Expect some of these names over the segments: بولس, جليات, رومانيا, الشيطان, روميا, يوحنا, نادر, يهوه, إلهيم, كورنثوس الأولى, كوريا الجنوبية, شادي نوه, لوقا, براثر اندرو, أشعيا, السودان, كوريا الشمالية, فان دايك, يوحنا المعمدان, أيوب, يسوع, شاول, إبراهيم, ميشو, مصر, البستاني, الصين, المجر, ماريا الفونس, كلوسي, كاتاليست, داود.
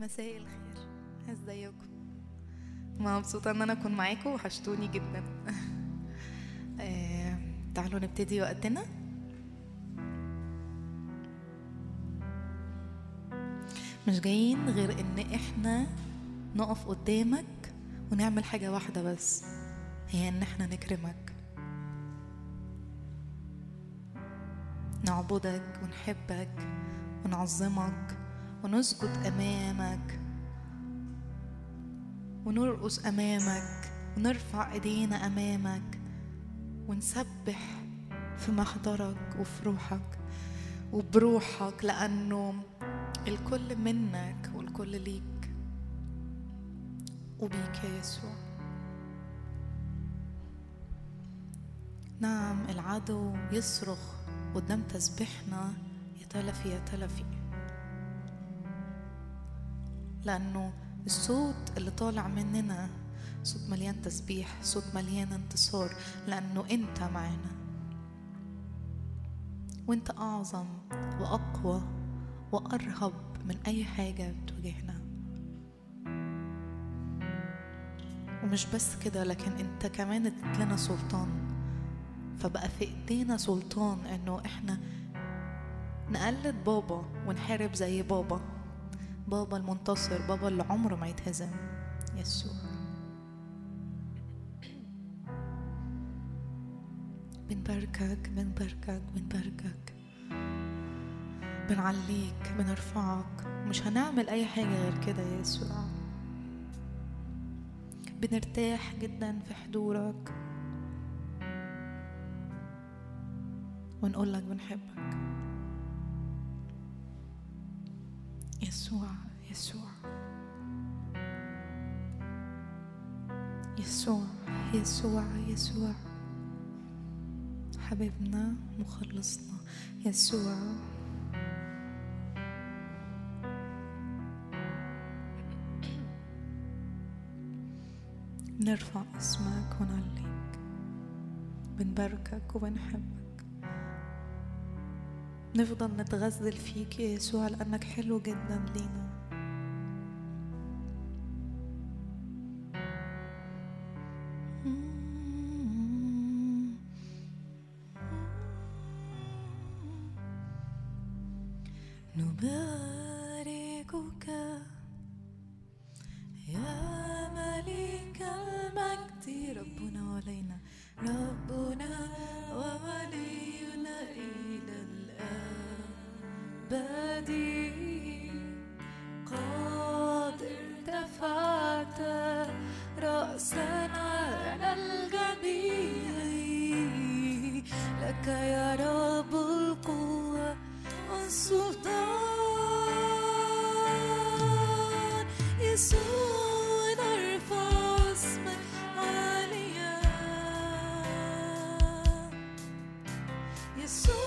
مساء الخير، ازيكم؟ مبسوطه ان انا اكون معاكم وحشتوني جدا. تعالوا نبتدي وقتنا. مش جايين غير ان احنا نقف قدامك ونعمل حاجه واحده بس، هي ان احنا نكرمك، نعبدك ونحبك ونعظمك ونسجد امامك ونرقص امامك ونرفع ايدينا امامك ونسبح في محضرك وفي روحك وبروحك، لانه الكل منك والكل ليك وبيك يا يسوع. نعم، العدو يصرخ قدام تسبيحنا يا تلفي يا تلفي، لأنه الصوت اللي طالع مننا صوت مليان تسبيح، صوت مليان انتصار، لأنه أنت معنا وأنت أعظم وأقوى وأرهب من أي حاجة بتواجهنا. ومش بس كده، لكن أنت كمان اديت لنا سلطان، فبقى في ايدينا سلطان انه احنا نقلد بابا ونحارب زي بابا المنتصر، بابا اللي عمره ما يتهزم، يسوع. بنباركك، بنعليك، بنرفعك، مش هنعمل اي حاجه غير كده يا يسوع. بنرتاح جدا في حضورك ونقول لك بنحبك يسوع حبيبنا مخلصنا يسوع. نرفع اسمك ونعليك، بنباركك وبنحبك، نفضل نتغزل فيك يا يسوع لأنك حلو جدا لينا. نباركك يا ملك المجد، ربنا علينا، ربنا وولينا إلى بدي. قد ارتفعت رأسنا على الجميع، لك يا رب القوة والسلطان. يسوع نرفع اسمك عاليا، يسوع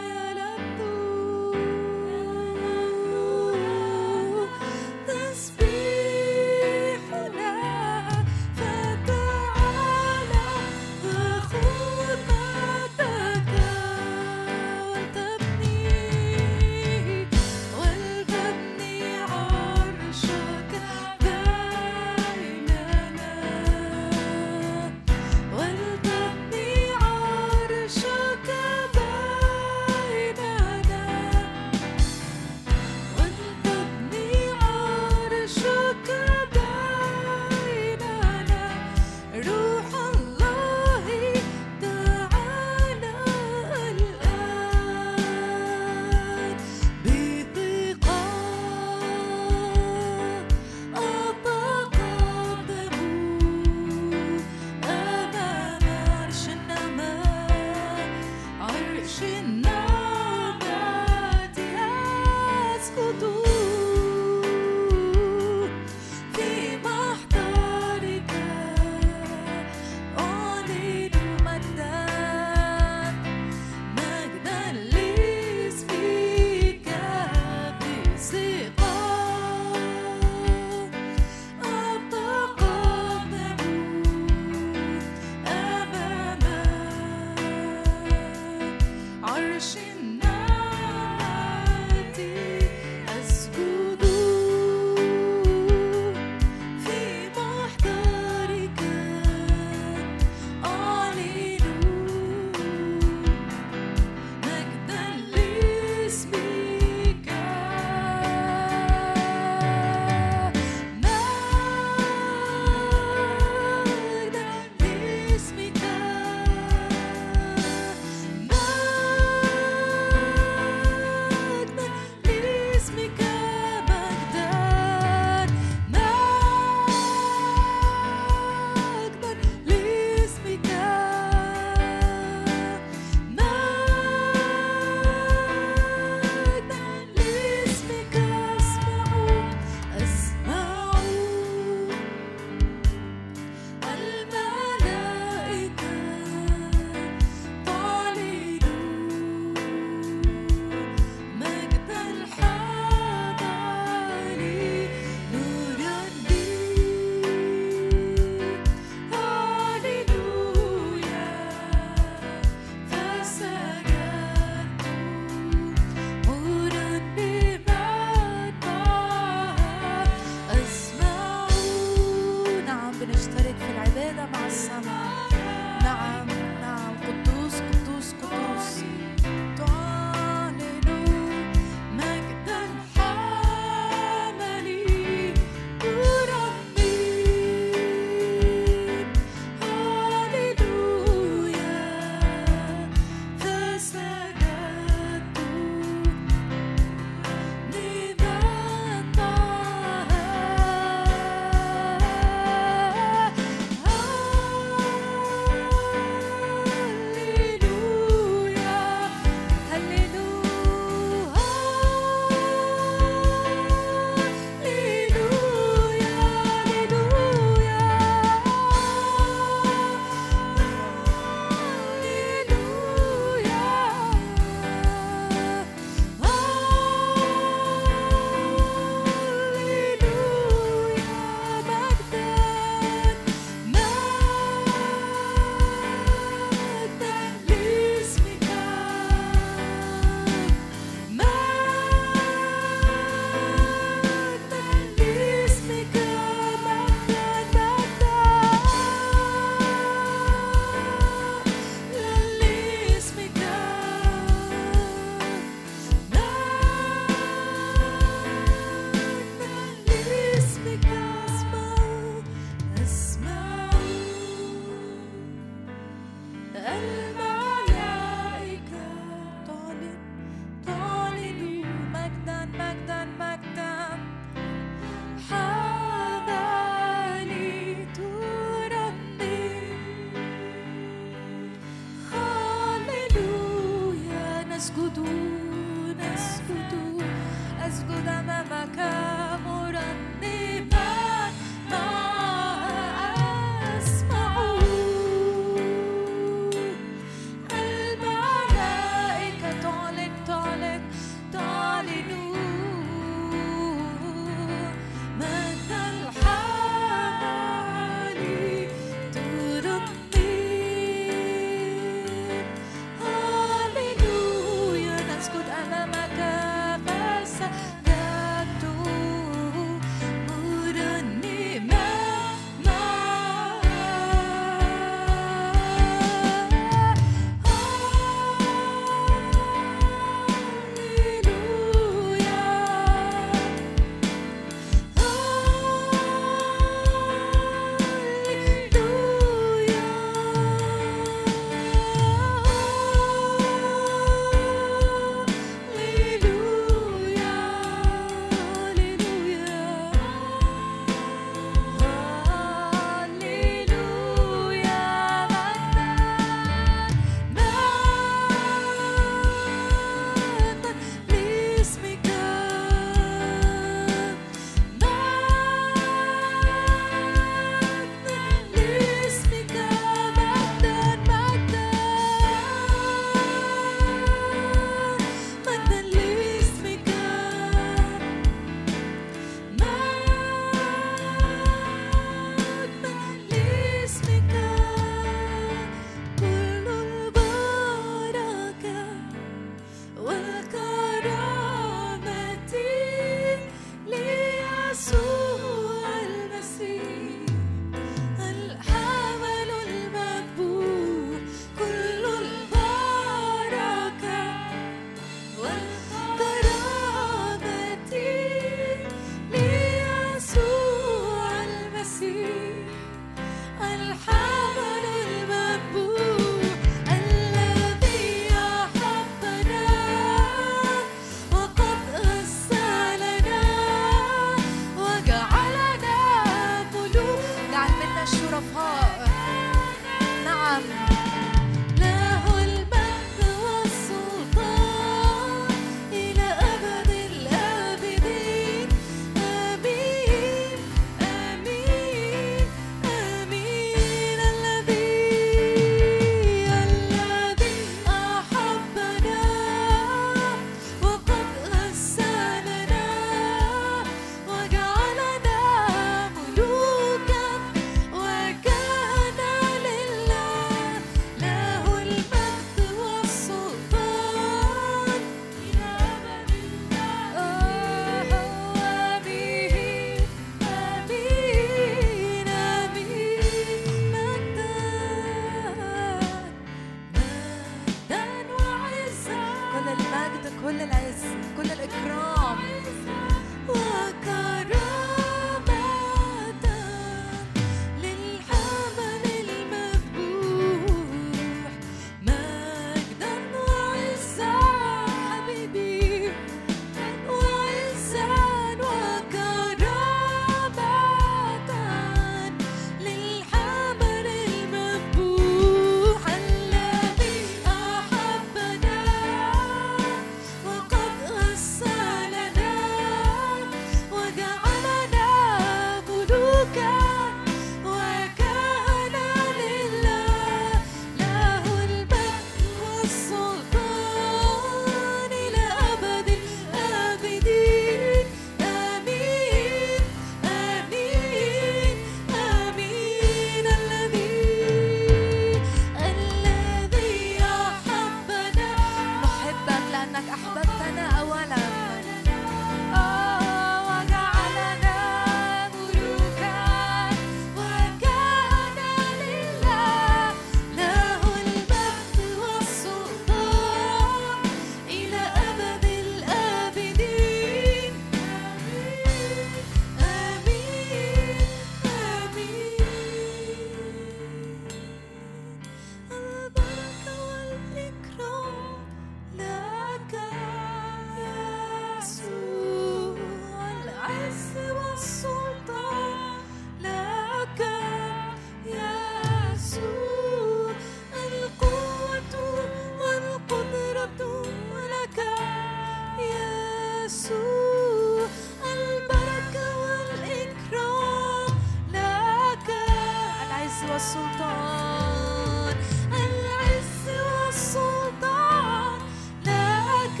والسلطان، العز والسلطان لك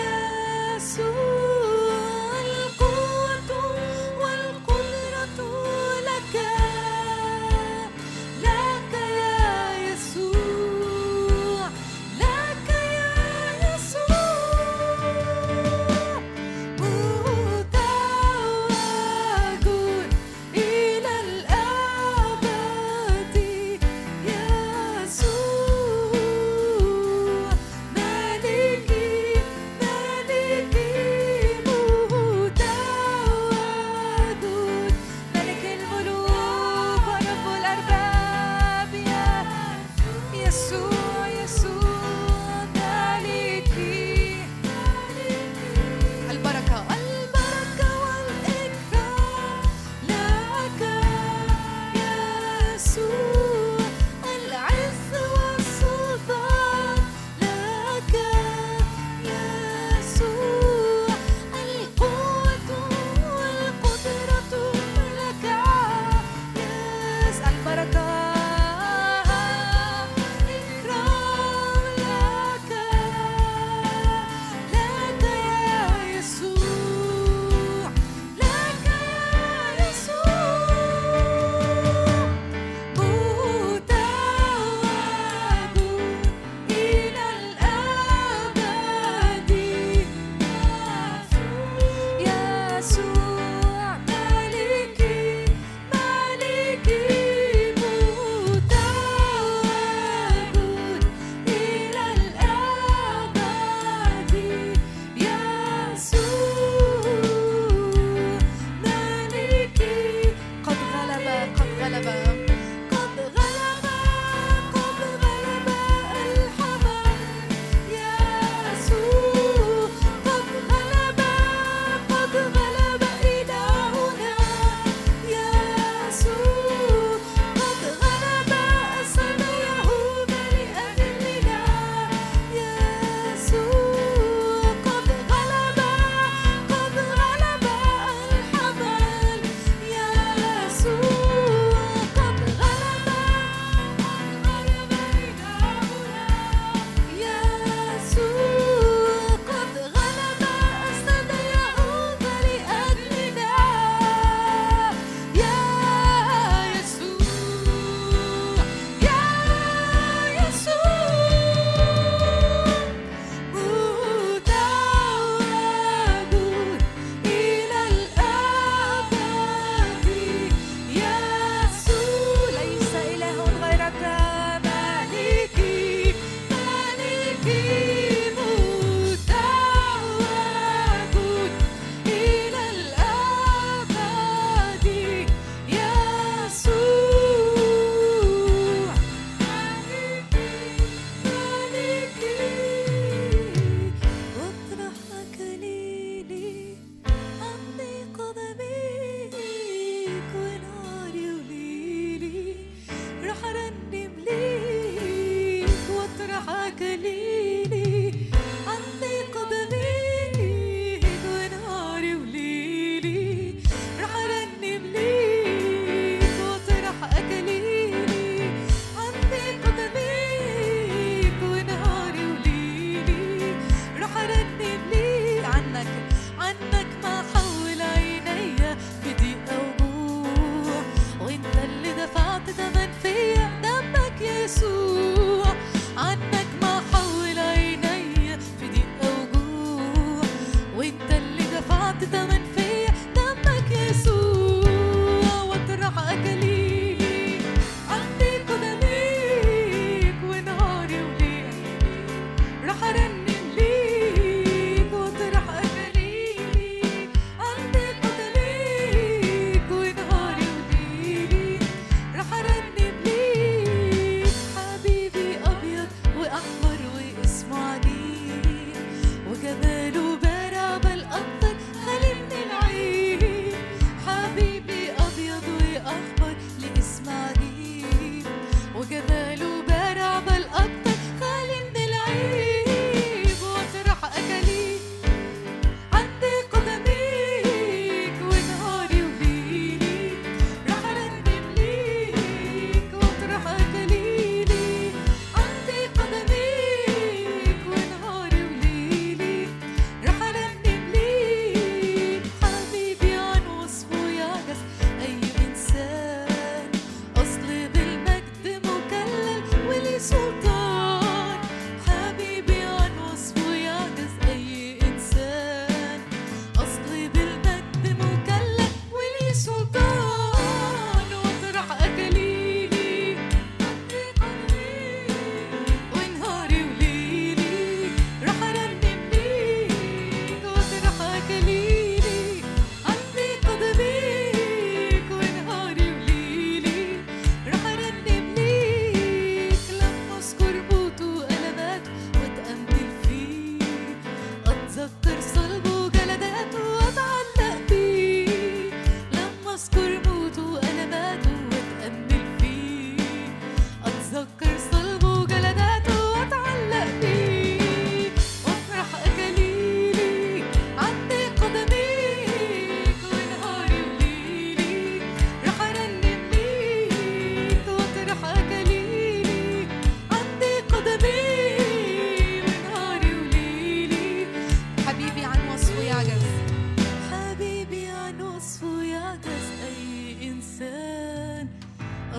يسوع، القوة والقدرة لك، لك يا يسوع، لك يا يسوع.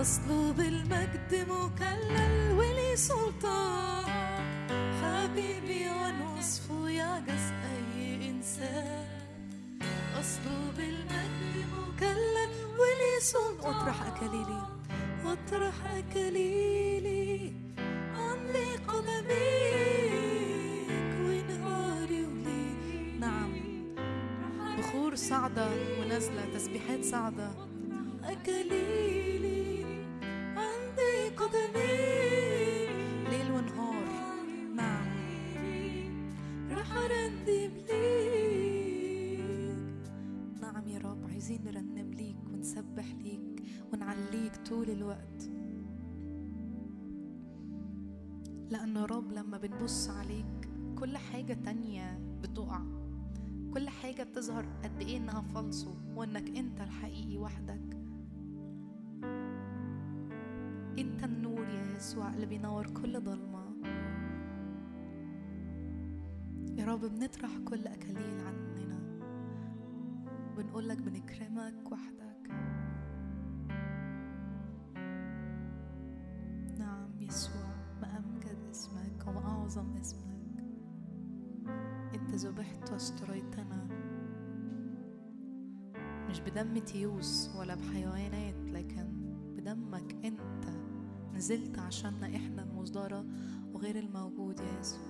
أصله بالمجد مكلل ولي سلطان، حبيبي ونصفه يعجز أي إنسان. أصله بالمجد مكلل ولي سلطان. واطرح أكاليلي عن قدميك ونهاري وليلي. نعم، بخور صعدة ونازلة، تسبيحات صعدة. أكاليلي عن قدميك ليل ونهار. نعم، راح أرنم ليك. نعم يا رب، عايزين نرنم ليك ونسبح ليك ونعليك طول الوقت، لأن رب لما بنبص عليك كل حاجة تانية بتقع، كل حاجة بتظهر قد إيه إنها فالصو وإنك أنت الحقيقي وحدك. أنت النور يا يسوع اللي بينور كل ظلمة. يا رب بنطرح كل أكاليل عننا، بنقولك بنكرمك وحدك. نعم يسوع، ما أمجد اسمك وما أعظم اسمك. أنت ذبحت واشتريتنا، مش بدم تيوس ولا بحيوانات، لكن بدمك أنت نزلت عشاننا إحنا المزدرة وغير الموجود. يا يسوع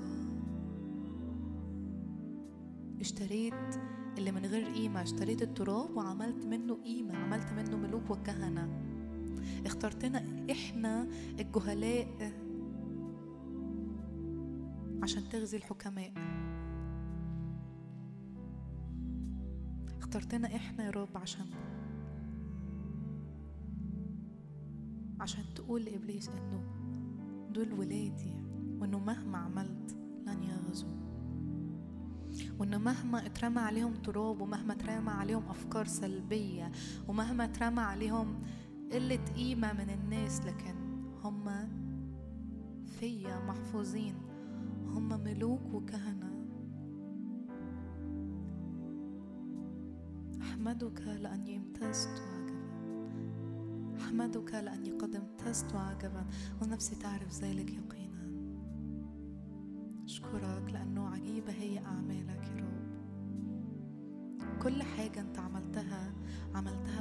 اشتريت اللي من غير قيمة، اشتريت التراب وعملت منه قيمة، عملت منه ملوك وكهنة. اخترتنا إحنا الجهلاء عشان تغزي الحكماء. اخترتنا إحنا يا رب عشان تقول لإبليس أنه دول ولادي، وأنه مهما عملت لن يغزوا، وأنه مهما اترمى عليهم تراب، ومهما اترمى عليهم أفكار سلبية، ومهما اترمى عليهم قلة قيمة من الناس، لكن هم فيا محفوظين، هم ملوك وكهنة. أحمدك لأني امتزت وعجبا، أحمدك لأني قد امتزت وعجبا ونفسي تعرف ذلك يقينا. أشكرك لأنه عجيبة هي أعمالك يا رب. كل حاجة أنت عملتها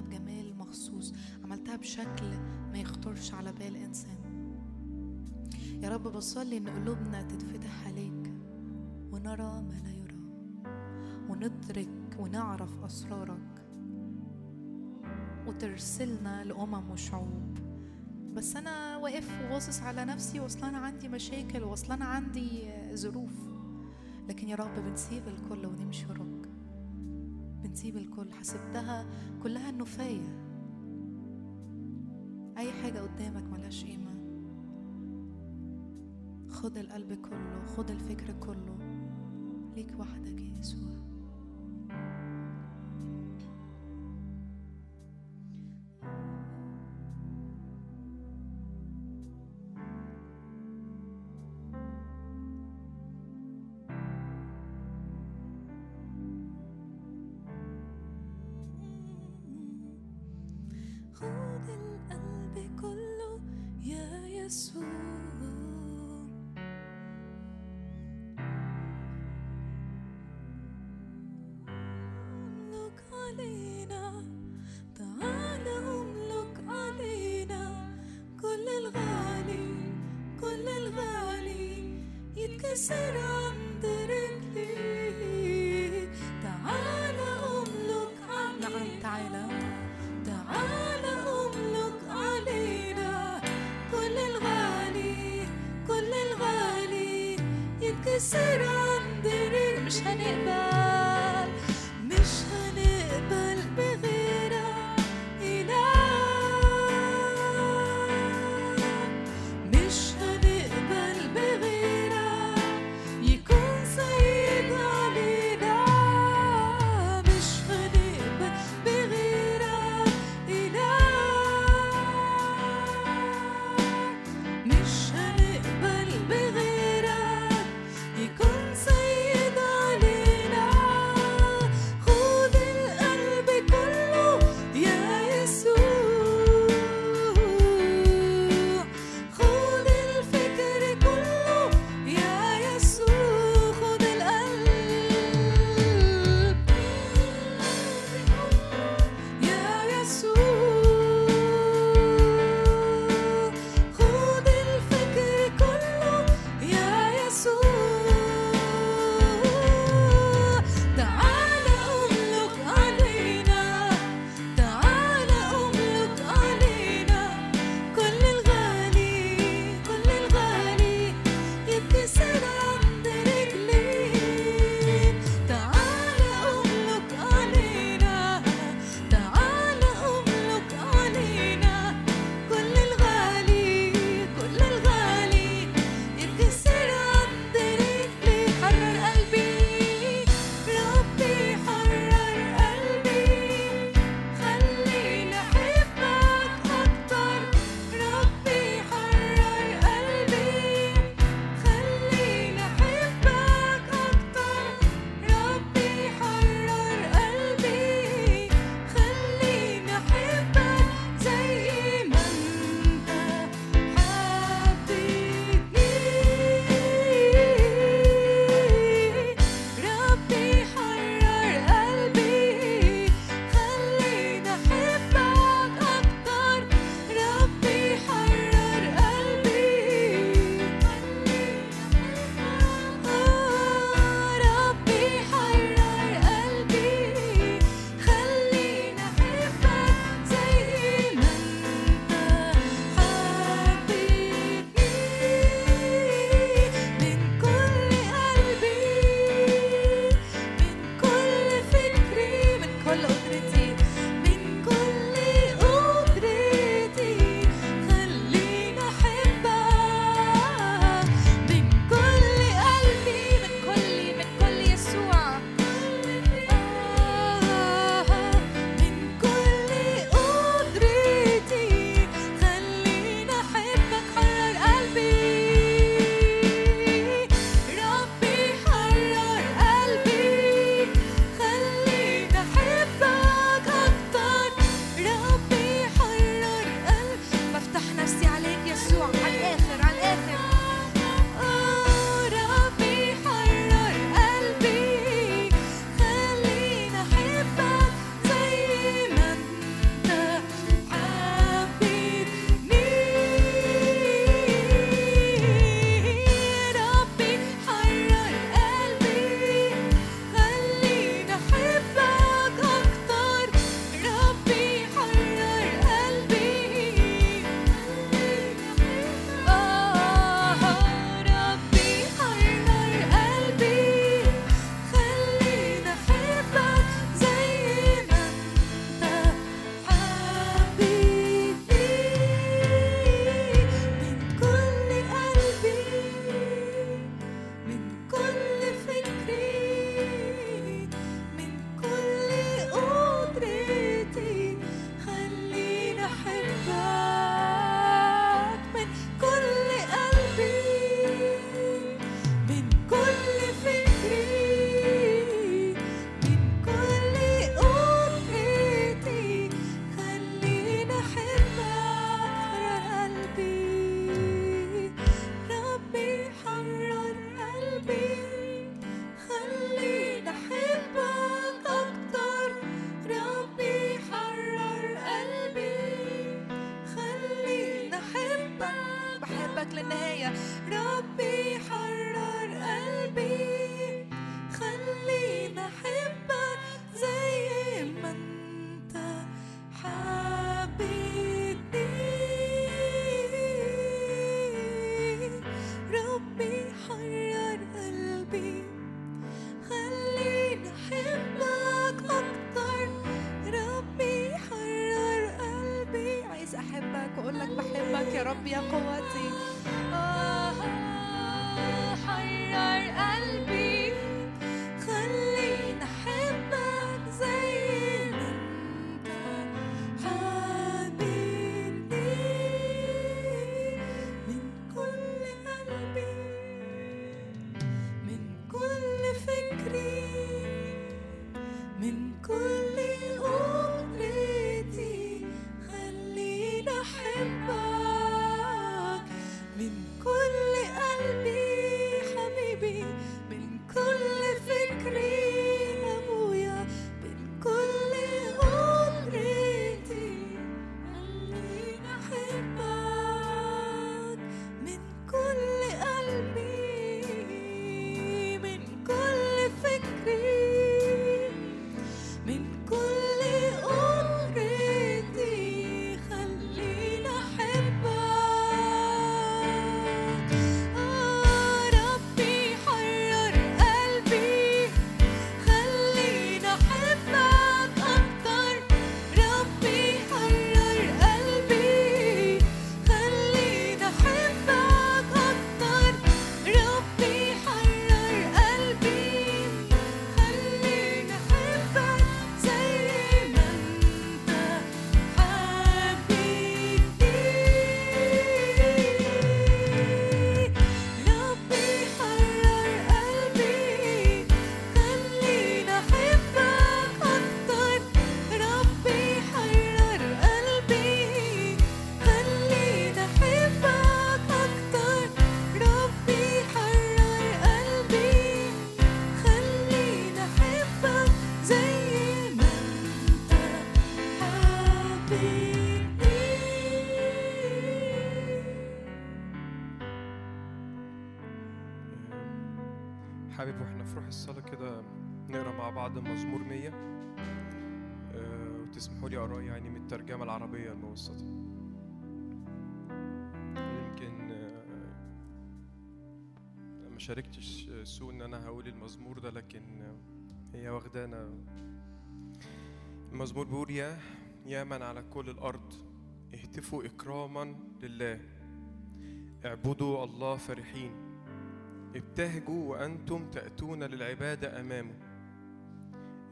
بجمال مخصوص، عملتها بشكل ما يخطرش على بال إنسان. يا رب بصلي إن قلوبنا تتفتح عليك، ونرى ما لا يرى، وندرك ونعرف أسرارك، وترسلنا لأمم وشعوب. بس أنا واقف وباصص على نفسي، وأصلاً عندي مشاكل، وأصلاً عندي ظروف، لكن يا رب بنسيب الكل ونمشي وراك. بنسيب الكل، حسبتها كلها النفاية، أي حاجة قدامك ملهاش قيمة. خد القلب كله، خد الفكر كله ليك وحدك يا يسوع. حبك للنهاية. ربي حرر قلبي، خليني أحبك زي ما أنت حبيبي. ربي حرر قلبي، خليني أحبك أكتر. ربي حرر قلبي، عايز أحبك وأقولك بحبك يا رب يا قوتي. حرر قلبي، الترجمة العربية المبسطة يمكن. ما شاركتش سوء ان انا هقول المزمور ده، لكن هي واخدانا. المزمور بيقول: يا من على كل الارض اهتفوا اكراما لله، اعبدوا الله فرحين، ابتهجوا وانتم تاتون للعبادة امامه.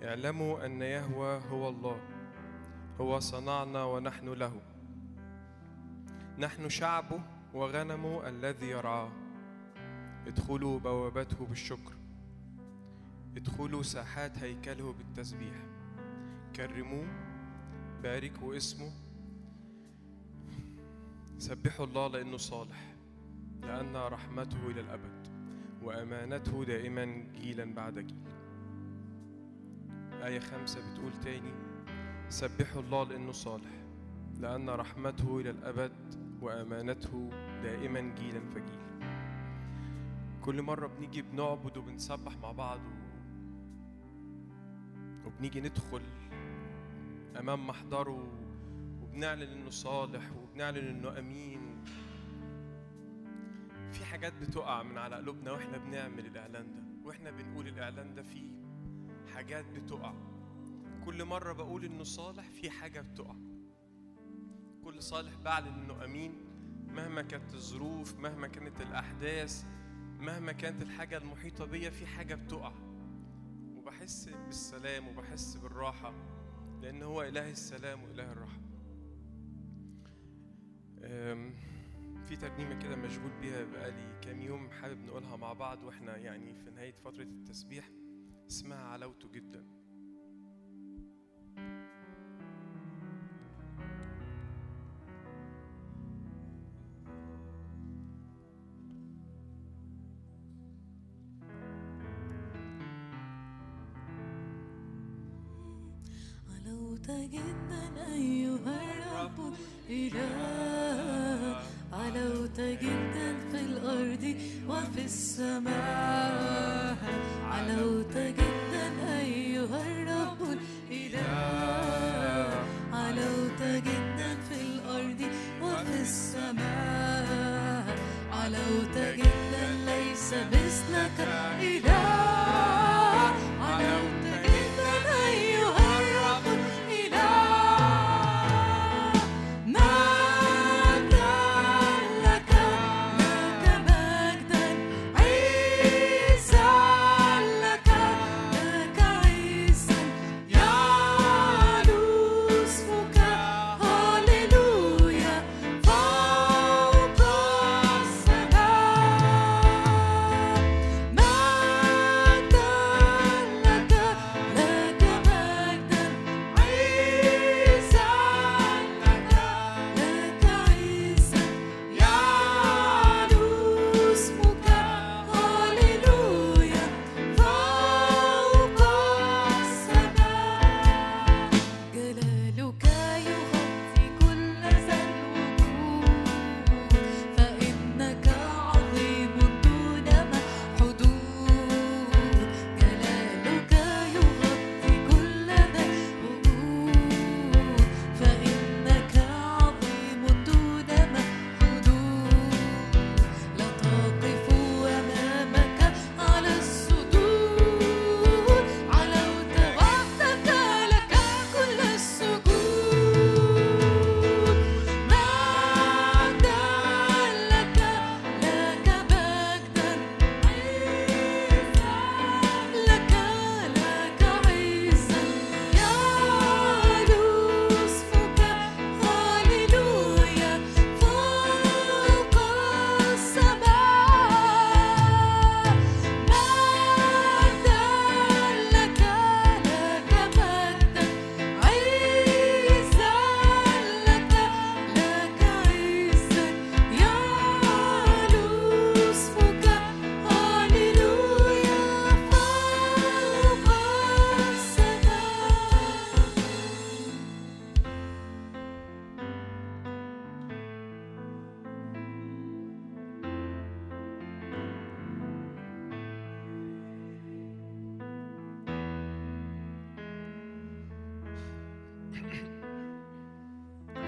اعلموا ان يهوه هو الله، هو صنعنا ونحن له، نحن شعبه وغنمه الذي يرعاه. ادخلوا بوابته بالشكر، ادخلوا ساحات هيكله بالتسبيح. كرموه، باركوا اسمه، سبحوا الله لأنه صالح، لأن رحمته إلى الأبد وأمانته دائما جيلا بعد جيل. آية 5 بتقول تاني: سبحوا الله لأنه صالح، لأن رحمته إلى الأبد وأمانته دائما جيلا فجيل. كل مرة بنيجي بنعبد وبنسبح مع بعض وبنيجي ندخل أمام محضره وبنعلن إنه صالح وبنعلن إنه أمين، في حاجات بتقع من على قلوبنا وإحنا بنعمل الإعلان ده، وإحنا بنقول الإعلان ده في حاجات بتقع. كل مرة بقول إنه صالح في حاجة بتقع. كل صالح بعلن إنه أمين، مهما كانت الظروف، مهما كانت الأحداث، مهما كانت الحاجة المحيطة بيا، في حاجة بتقع وبحس بالسلام وبحس بالراحة، لأن هو إله السلام وإله الراحة. في ترنيمة كده مشغول بيها بقالي كام يوم، حابب نقولها مع بعض وإحنا يعني في نهاية فترة التسبيح، اسمها علاوته جدا. جدا أيها الرب إله، علوت جدا. السماء علوت جدا أيها الرب الإله، علوت جدا في الأرض وفي السماء، علوت جدا ليس مثلك إله.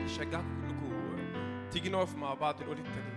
شجعكم كلكم تيجي نقف مع بعض نقول التاني.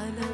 Hello.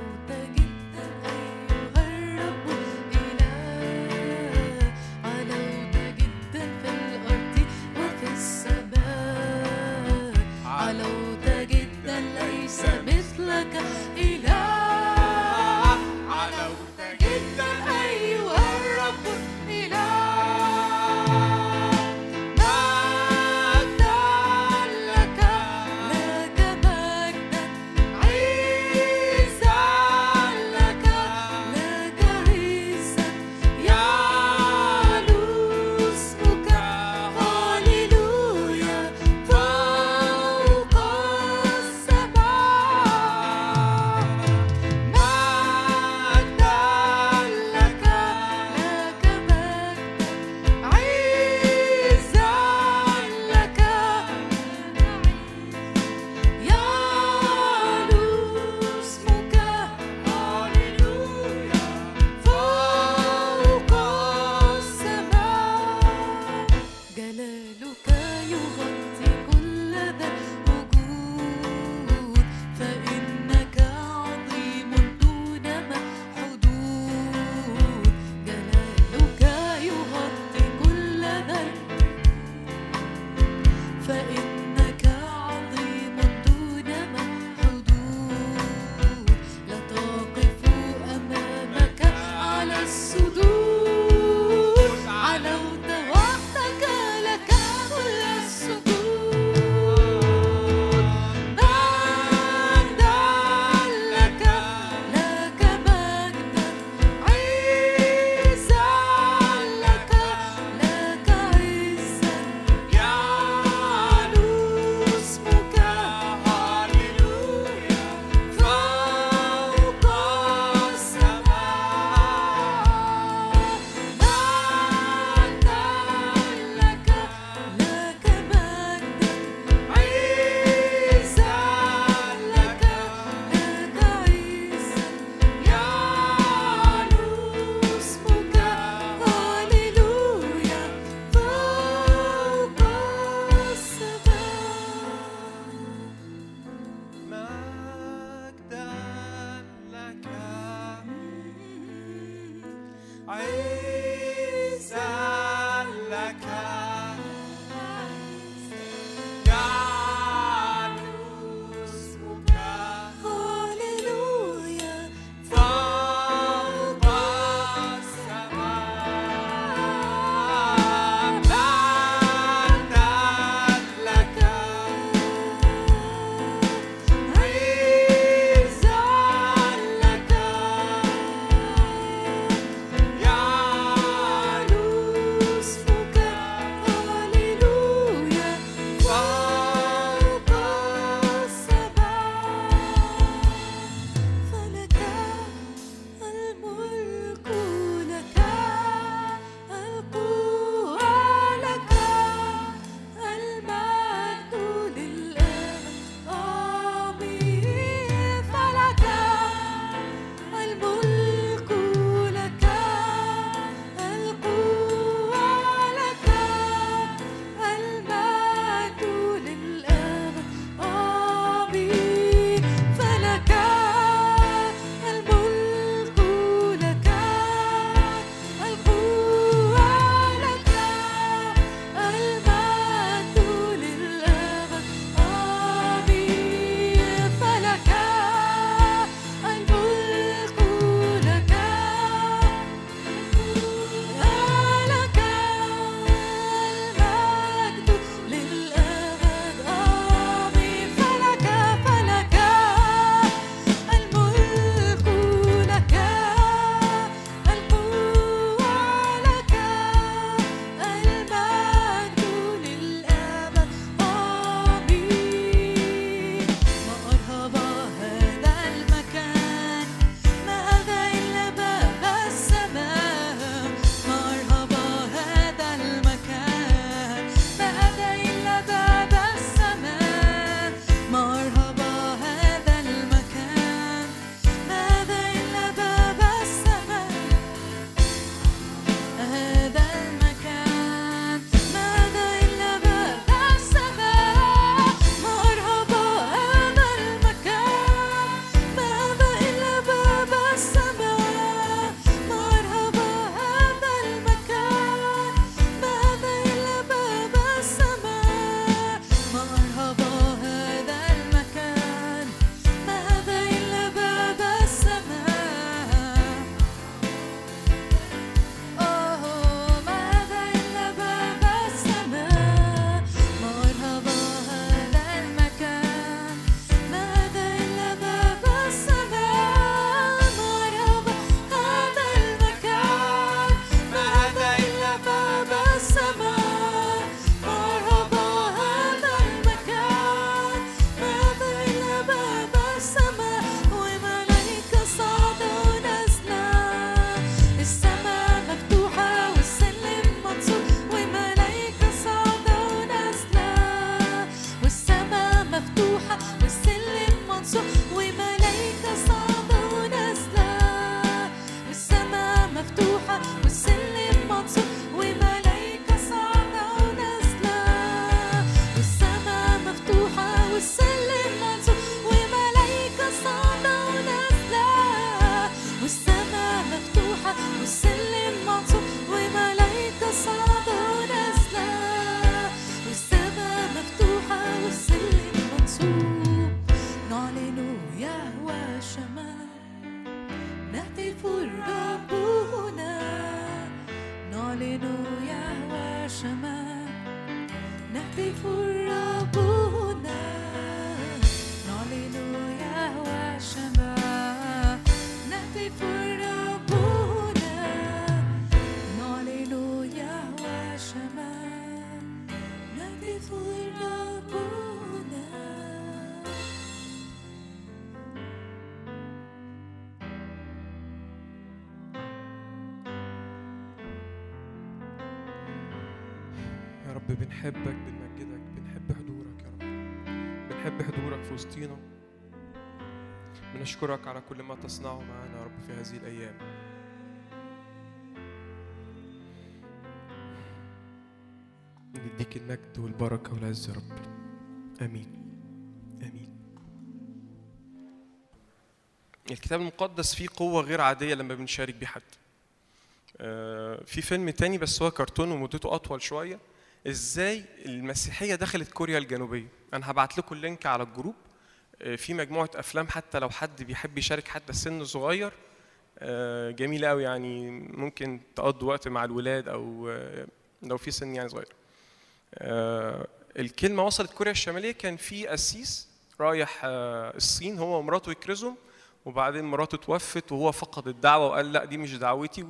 بنحبك، بنمجدك، بنحب حضورك يا رب، بنحب حضورك في وسطينا. بنشكرك على كل ما تصنعه معانا يا رب في هذه الأيام. نديك المجد والبركة والعز يا رب. آمين آمين. الكتاب المقدس فيه قوة غير عادية لما بنشارك بيه حد. في فيلم تاني بس هو كرتون ومدته أطول شوية، إزاي المسيحية دخلت كوريا الجنوبية. أنا هبعت لكم اللينك على الجروب، في مجموعة أفلام حتى لو حد بيحب يشارك حتى سن صغير، جميلة أوي يعني، ممكن تقضوا وقت مع الولاد أو لو في سن يعني صغير. الكلمة وصلت كوريا الشمالية، كان في قسيس رايح الصين هو ومراته يكرزهم، وبعدين مراته توفت وهو فقد الدعوة وقال لا دي مش دعوتي،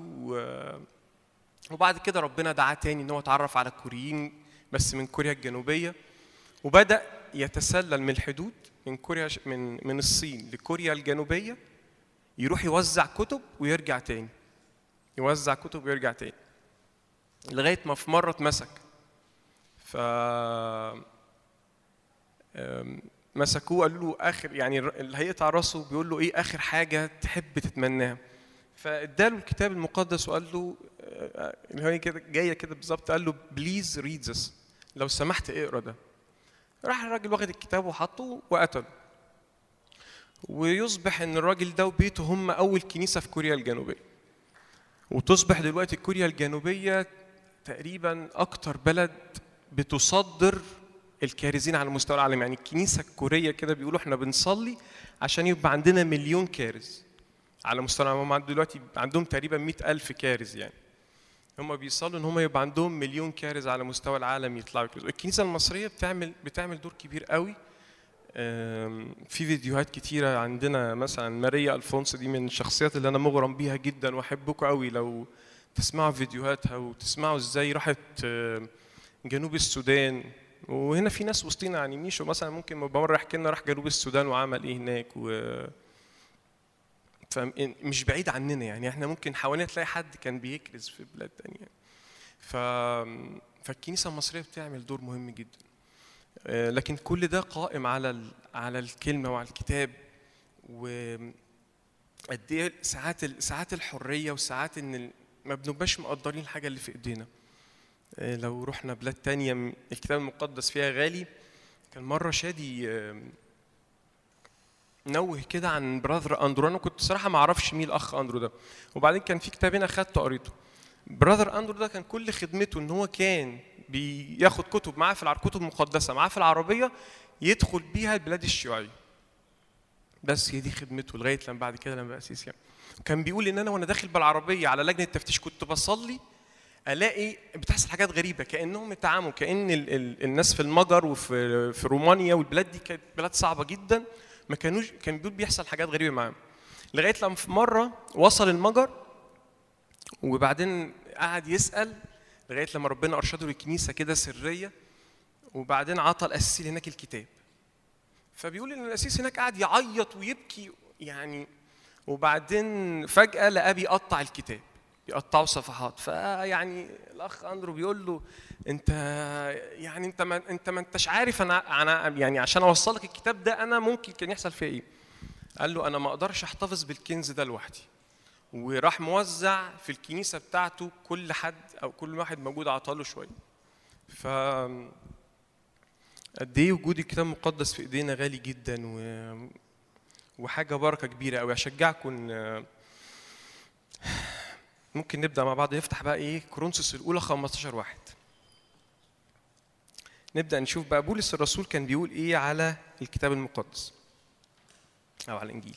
وبعد كده ربنا دعاه تاني إن هو اتعرف على الكوريين بس من كوريا الجنوبية، وبدأ يتسلل من الحدود من كوريا من الصين لكوريا الجنوبية، يروح يوزع كتب ويرجع تاني، يوزع كتب ويرجع تاني، لغاية ما في مرة اتمسك. مسكوه قالوا له آخر يعني اللي هيقطع راسه بيقول له إيه آخر حاجة تحب تتمناها؟ فاداله الكتاب المقدس وقال له اللي هي كده جاية كده بالظبط، قال له بليز ريد ذس، لو سمحت اقرا ده. راح الراجل واخد الكتاب وحطه وقتله. ويصبح ان الراجل ده وبيته هم اول كنيسه في كوريا الجنوبيه. وتصبح دلوقتي كوريا الجنوبيه تقريبا اكتر بلد بتصدر الكارزين على مستوى العالم، يعني الكنيسه الكوريه كده بيقولوا احنا بنصلي عشان يبقى عندنا مليون كارز على مستوى العالم. هم دلوقتي عندهم تقريبا 100,000 كارز، يعني هم بيصلوا ان هم يبقى عندهم مليون كارز على مستوى العالم يطلعوا. الكنيسه المصريه بتعمل دور كبير قوي. في فيديوهات كتيرة عندنا، مثلا ماريا الفونس دي من الشخصيات اللي أنا مغرم بيها جدا، وأحبكم قوي لو تسمعوا فيديوهاتها وتسمعوا إزاي راحت جنوب السودان. وهنا في ناس وسطينا يعني ميشو مثلا ممكن مرة يحكي لنا راح جنوب السودان وعمل إيه هناك، فمش بعيد عننا يعني، إحنا ممكن حوالينا تلاقي حد كان بيكرز في بلاد تانية يعني. فالكنيسة المصرية بتعمل دور مهم جدا، لكن كل ده قائم على الكلمه وعلى الكتاب، وقد ايه ساعات الحريه وساعات ان ما بنبقاش مقدرين الحاجه اللي في ايدينا. لو رحنا بلاد تانية الكتاب المقدس فيها غالي. كان مره شادي نوه كده عن براثر اندرو، انا كنت صراحه ما اعرفش مين الاخ اندرو ده، وبعدين كان في كتاب انا اخدته قريته. براثر اندرو ده كان كل خدمته ان هو كان بياخد كتب معاه كتب مقدسه معاه في العربيه يدخل بيها البلاد الشيوعيه، بس هي دي خدمته لغايه لما بعد كده لما بقى قسيس يعني. كان بيقول ان انا وانا داخل بالعربيه على لجنه التفتيش كنت بصلي الاقي بتحصل حاجات غريبه، كانهم اتعاموا كان الناس في المجر وفي رومانيا والبلاد دي كانت بلاد صعبه جدا، ما كانوش كان بيقول بيحصل حاجات غريبه معاهم، لغايه لما في مره وصل المجر وبعدين قعد يسال لغايه لما ربنا ارشده لكنيسه كده سريه، وبعدين عطى القسيس هناك الكتاب. فبيقول ان القسيس هناك قاعد يعيط ويبكي يعني، وبعدين فجاه لقاه بيقطع الكتاب، بيقطعوا صفحات. فيعني الاخ اندرو بيقول له انت يعني انت ما انتش عارف انا يعني عشان اوصل لك الكتاب ده انا ممكن كان يحصل فيه ايه. قال له انا ما اقدرش احتفظ بالكنز ده لوحدي، وراح موزع في الكنيسه بتاعته كل حد او كل واحد موجود عطاله شويه. ف قد ايه وجود الكتاب المقدس في ايدينا غالي جدا وحاجه بركه كبيره قوي. اشجعكم ممكن نبدا مع بعض، نفتح بقى ايه كورنثوس الاولى 15:1، نبدا نشوف بقى بولس الرسول كان بيقول ايه على الكتاب المقدس او على الانجيل.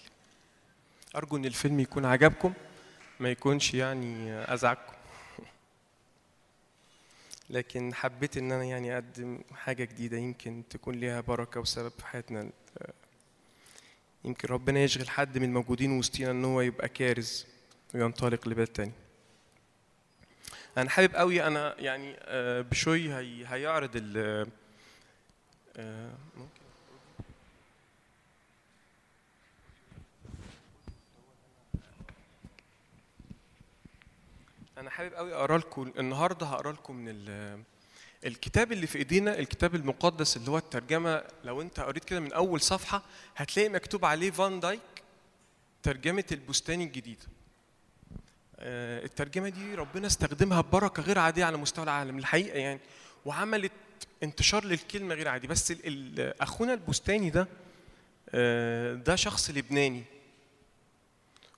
ارجو ان الفيلم يكون عجبكم، ما يكونش يعني ازعجكم، لكن حبيت ان انا يعني اقدم حاجه جديده يمكن تكون ليها بركه وسبب في حياتنا، يمكن ربنا يشغل حد من الموجودين وسطينا ان هو يبقى كارز وينطلق لبلد تاني. انا حابب قوي انا يعني بشوي هيعرض ال ممكن أنا حابب قوي أقرأ لكم النهارده، هقرأ لكم من الكتاب اللي في إيدينا، الكتاب المقدس اللي هو الترجمة. لو أنت قريت كده من أول صفحة هتلاقي مكتوب عليه فان دايك ترجمة البستاني الجديدة. الترجمة دي ربنا استخدمها ببركة غير عادية على مستوى العالم الحقيقة يعني، وعملت انتشار للكلمة غير عادي. بس أخونا البستاني ده شخص لبناني،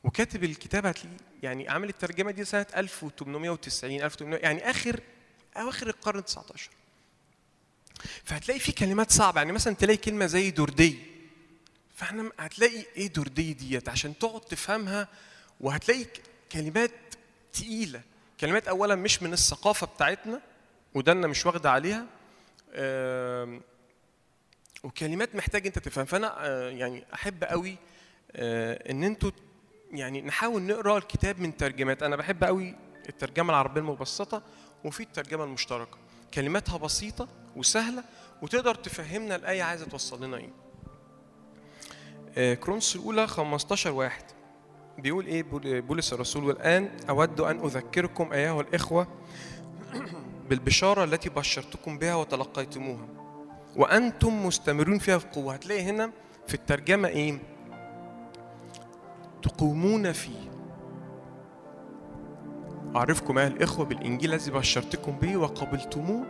وكاتب الكتاب هتلاقيه يعني عمل الترجمه دي سنه 1890 1800 يعني اواخر القرن 19. فهتلاقي في كلمات صعبه، يعني مثلا تلاقي كلمه زي دردي، فاحنا هتلاقي ايه دردي ديت عشان تقعد تفهمها، وهتلاقي كلمات تقيله، كلمات اولا مش من الثقافه بتاعتنا ودنا مش واخده عليها، وكلمات محتاج انت تفهم. فانا يعني احب قوي ان انتوا يعني نحاول نقرا الكتاب من ترجمات. انا بحب قوي الترجمه العربيه المبسطه، وفي الترجمه المشتركه كلماتها بسيطه وسهله وتقدر تفهمنا الايه عايزه توصل لنا ايه. كورنثوس الاولى 15:1 بيقول ايه بولس الرسول؟ والان اود ان اذكركم ايها الاخوه بالبشاره التي بشرتكم بها وتلقيتموها وانتم مستمرون فيها بقوه. هتلاقي هنا في الترجمه ايه؟ تقومون فيه. أعرفكم أيها الإخوة بالإنجيل الذي بشرتكم به وقبلتموه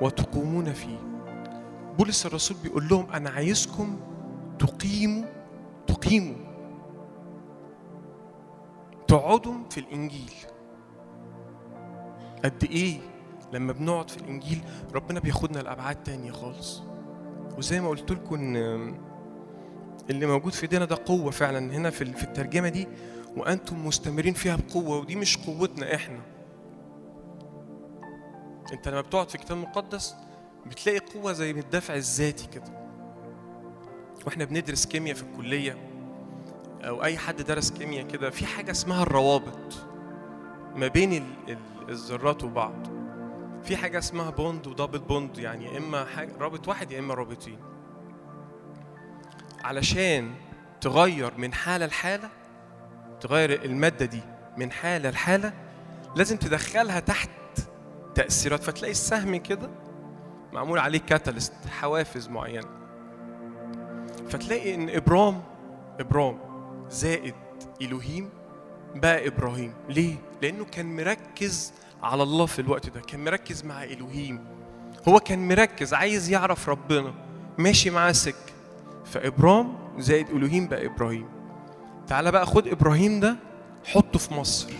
وتقومون فيه. بولس الرسول بيقول لهم أنا عايزكم تقيموا تقعدوا في الإنجيل. قد إيه لما بنقعد في الإنجيل ربنا بياخدنا لأبعاد تانية خالص. وزي ما قلت لكم إن اللي موجود في ايدينا ده قوه فعلا هنا في الترجمه دي، وانتم مستمرين فيها بقوه، ودي مش قوتنا احنا. انت لما بتقعد في الكتاب المقدس بتلاقي قوه زي من الدفع الذاتي كده. واحنا بندرس كيمياء في الكليه او اي حد درس كيمياء كده، في حاجه اسمها الروابط ما بين الذرات وبعض، في حاجه اسمها بوند ودبل بوند، يعني اما رابط واحد يا اما رابطين. علشان تغير من حالة لحالة، تغير المادة دي من حالة لحالة، لازم تدخلها تحت تأثيرات. فتلاقي السهم كده معمول عليه كاتاليست، حوافز معينة. فتلاقي إن إبرام زائد إلهيم بقى إبراهيم. ليه؟ لأنه كان مركز على الله في الوقت ده، كان مركز مع إلهيم، هو كان مركز عايز يعرف ربنا، ماشي معاه سكة. فإبرام زائد إلهيم بقى إبراهيم. تعالى بقى خد إبراهيم ده حطه في مصر،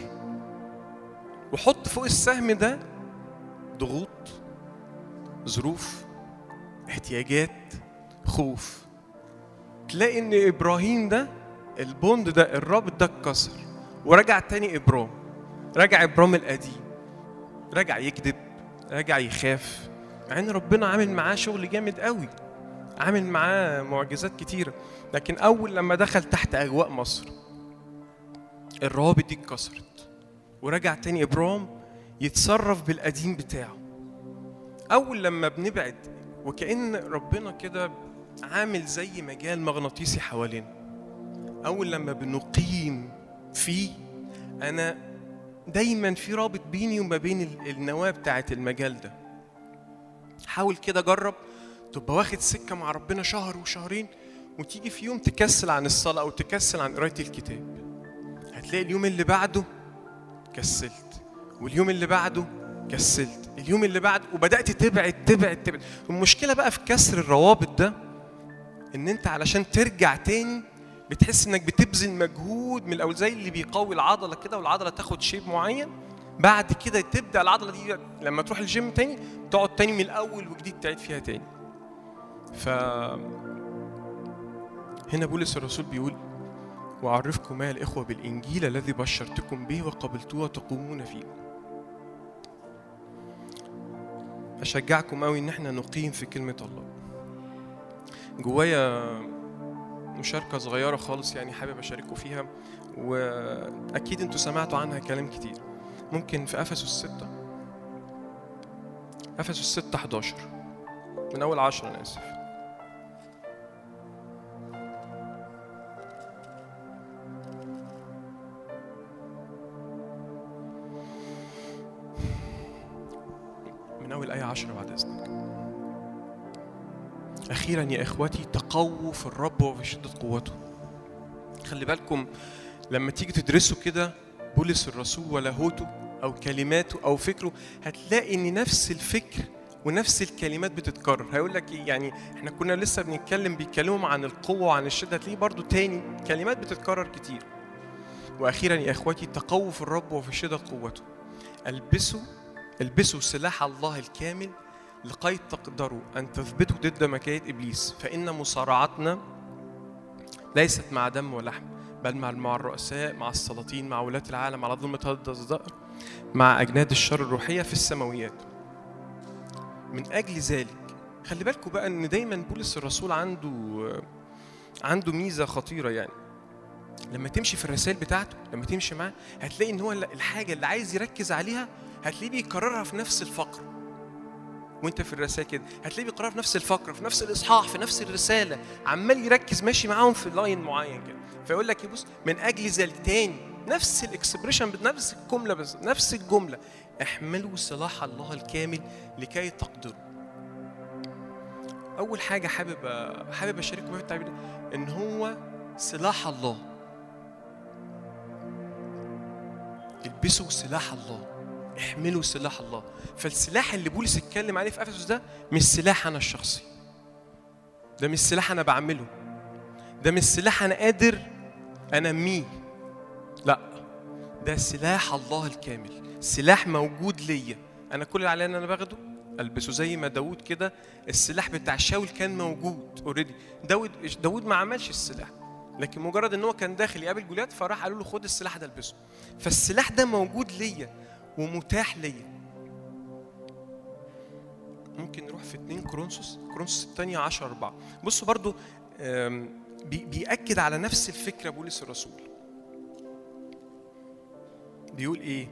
وحط فوق السهم ده ضغوط، ظروف، احتياجات، خوف. تلاقي إن إبراهيم ده البوند ده الرابط ده اتكسر، ورجع تاني إبرام، رجع إبرام القديم، رجع يكذب، رجع يخاف، مع إن ربنا عامل معاه شغل جامد قوي، عامل معاه معجزات كتيرة، لكن أول لما دخل تحت أجواء مصر الروابط دي اتكسرت، ورجع تاني إبرام يتصرف بالقديم بتاعه. أول لما بنبعد، وكأن ربنا كده عامل زي مجال مغناطيسي حوالينا، أول لما بنقيم فيه، أنا دايماً في رابط بيني وما بين النواة بتاعة المجال ده. حاول كده جرب تبقى واخد سكه مع ربنا شهر وشهرين، وتيجي في يوم تكسل عن الصلاه او تكسل عن قرايه الكتاب، هتلاقي اليوم اللي بعده كسلت، واليوم اللي بعده كسلت، اليوم اللي بعده، وبدات تبعد. المشكله بقى في كسر الروابط ده، ان انت علشان ترجع تاني بتحس انك بتبذل مجهود من الاول، زي اللي بيقوي العضله كده، والعضله تاخد شيب معين، بعد كده تبدا العضله دي لما تروح الجيم تاني تقعد تاني من الاول وجديد، تعيد فيها تاني. هنا بولس الرسول بيقول وأعرفكم يا الإخوة بالإنجيل الذي بشرتكم به وقبلتوه وتقومون فيه. أشجعكم قوي إن احنا نقيم في كلمة الله. جوايا مشاركة صغيرة خالص يعني حابب أشارككم فيها، وأكيد أنتوا سمعتوا عنها كلام كتير. ممكن في أفسس 6 11 من أول 10، أنا آسف. الآية 10 بعد إذنك. أخيرا يا إخوتي تقووا في الرب وفي شدة قوته. خلي بالكم لما تيجي تدرسوا كده بولس الرسول ولاهوته أو كلماته أو فكره، هتلاقي إن نفس الفكر ونفس الكلمات بتتكرر. هيقول لك إيه يعني؟ إحنا كنا لسه بيتكلموا عن القوة وعن الشدة، هتلاقيه برضو تاني كلمات بتتكرر كتير. وأخيرا يا إخوتي تقووا في الرب وفي شدة قوته. البسوا سلاح الله الكامل لكي تقدروا أن تثبتوا ضد مكايد إبليس، فإن مصارعتنا ليست مع دم ولحم بل مع الرؤساء، مع السلاطين، مع ولاة العالم على ظلمة هذا الدهر، مع أجناد الشر الروحية في السماويات. من أجل ذلك خلي بالكم بقى إن دايما بولس الرسول عنده ميزة خطيرة، يعني لما تمشي في الرسائل بتاعته، لما تمشي معاه هتلاقي إن هو الحاجة اللي عايز يركز عليها هتلاقيه بيكررها في نفس الفقرة. وانت في الرسائل كده هتلاقيه بيكررها في نفس الفقرة، في نفس الإصحاح، في نفس الرسالة، عمال يركز ماشي معاهم في لاين معين كده. فيقول لك بص، من أجل ذلك تاني نفس الإكسبريشن، بنفس الجملة، بس نفس الجملة، احملوا سلاح الله الكامل لكي تقدروا. أول حاجة حابب أشارككم في التعبير ده إن هو سلاح الله. البسوا سلاح الله، احملوا سلاح الله. فالسلاح اللي بولس اتكلم عليه في أفسس ده مش سلاح أنا الشخصي، ده مش سلاح أنا بعمله، ده مش سلاح أنا قادر أنميه، لأ، ده سلاح الله الكامل، سلاح موجود ليا أنا. كل اللي عليا أنا باخده البسه، زي ما داود كده السلاح بتاع شاول كان موجود اوريدي. داود ما عملش السلاح، لكن مجرد ان هو كان داخل يقابل جليات فراح قالوا له خد السلاح ده البسه. فالسلاح ده موجود ليا ومتاح ليا. ممكن نروح في 2 كورنثوس الثانيه 10:4. بصوا برضو بيأكد على نفس الفكره بولس الرسول. بيقول ايه؟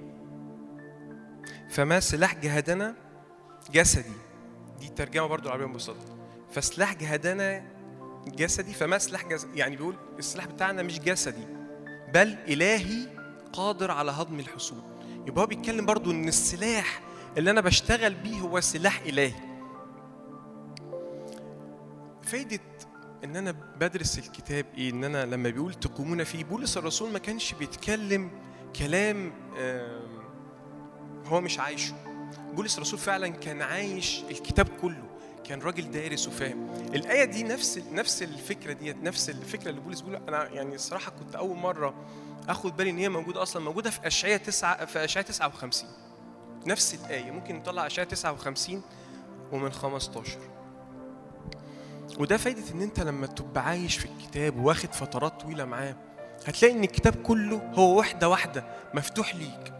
فما سلاح جهادنا جسدي، دي ترجمه برضو العربيه مبسطه، فسلاح جهادنا جسدي، فما سلاح جسدي، يعني بيقول السلاح بتاعنا مش جسدي بل الهي قادر على هضم الحصون. يبقى هو بيتكلم برضو ان السلاح اللي انا بشتغل بيه هو سلاح الهي. فايده ان انا بدرس الكتاب ايه؟ ان انا لما بيقول تقومون فيه، بولس الرسول ما كانش بيتكلم كلام هو مش عايشه. بولس الرسول فعلا كان عايش الكتاب كله، كان راجل دارس وفاهم. الآية دي نفس الفكرة ديت، نفس الفكرة اللي بولس بيقولها. أنا يعني الصراحة كنت أول مرة آخد بالي إن هي موجودة، أصلا موجودة في أشعيا 59، نفس الآية. ممكن نطلع أشعيا 59 ومن 15. وده فايدة إن أنت لما تبقى عايش في الكتاب واخد فترات طويلة معاه هتلاقي إن الكتاب كله هو وحدة واحدة مفتوح ليك.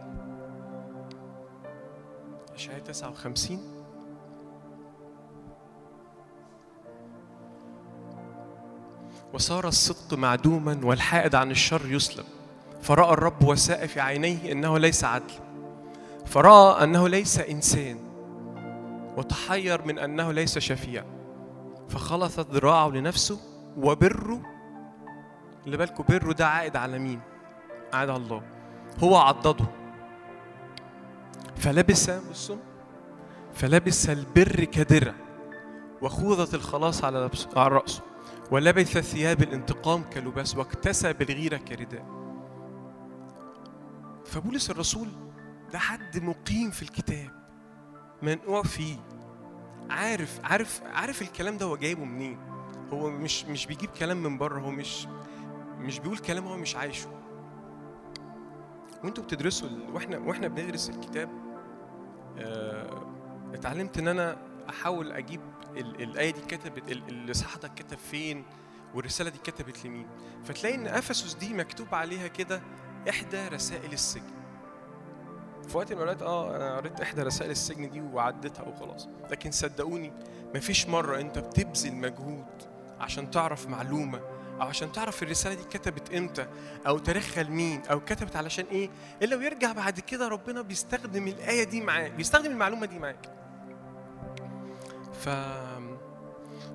أشعيا 59 وصار الصدق معدوما والحائد عن الشر يسلب، فرأى الرب وساء في عينيه أنه ليس عدل، فرأى أنه ليس إنسان، وتحير من أنه ليس شفيع، فخلصت ذراعه لنفسه وبره. اللي بالكم بره ده عائد على مين؟ عائد على الله. هو عضده. فلبس البر كدرة، وخوضت الخلاص على رأسه، ولبث ثياب الانتقام كلباس، واكتسب الغيرة كرداء. فبولس الرسول ده حد مقيم في الكتاب، منقوع فيه، عارف عارف عارف الكلام ده هو جايبه منين. هو مش بيجيب كلام من بره، هو مش بيقول كلام هو مش عايشه. وانتوا بتدرسوا واحنا بندرس الكتاب اتعلمت ان انا احاول اجيب الايه دي كتبت، الاصحاح ده اتكتب فين، والرساله دي اتكتبت لمين. فتلاقي ان افسس دي مكتوب عليها كده احدى رسائل السجن. في وقت من الاوقات انا قريت احدى رسائل السجن دي وعدتها وخلاص، لكن صدقوني مفيش مره انت بتبذل مجهود عشان تعرف معلومه او عشان تعرف الرساله دي كتبت امتى او تاريخها لمين او كتبت علشان ايه، الا ويرجع بعد كده ربنا بيستخدم الايه دي معاك، بيستخدم المعلومه دي معاك.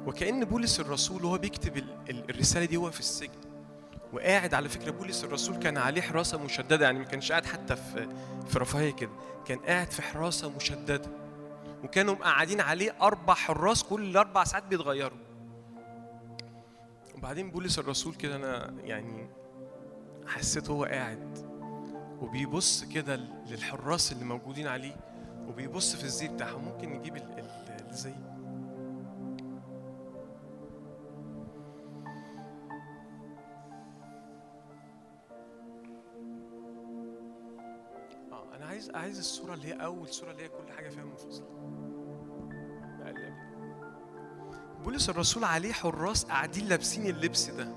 وكأن بولس الرسول وهو بيكتب الرساله دي هو في السجن وقاعد. على فكره بولس الرسول كان عليه حراسه مشدده، يعني ما كانش قاعد حتى في رفاهيه كده، كان قاعد في حراسه مشدده، وكانوا قاعدين عليه 4 حراس كل 4 ساعات بيتغيروا. وبعدين بولس الرسول كده انا يعني حسيت هو قاعد وبيبص كده للحراس اللي موجودين عليه، وبيبص في الزي بتاعهم. ممكن نجيب الزي. عايز الصورة اللي هي أول صورة اللي هي كل حاجة فيها منفصلة. بولس الرسول عليه حراس قاعدين لابسين اللبس ده،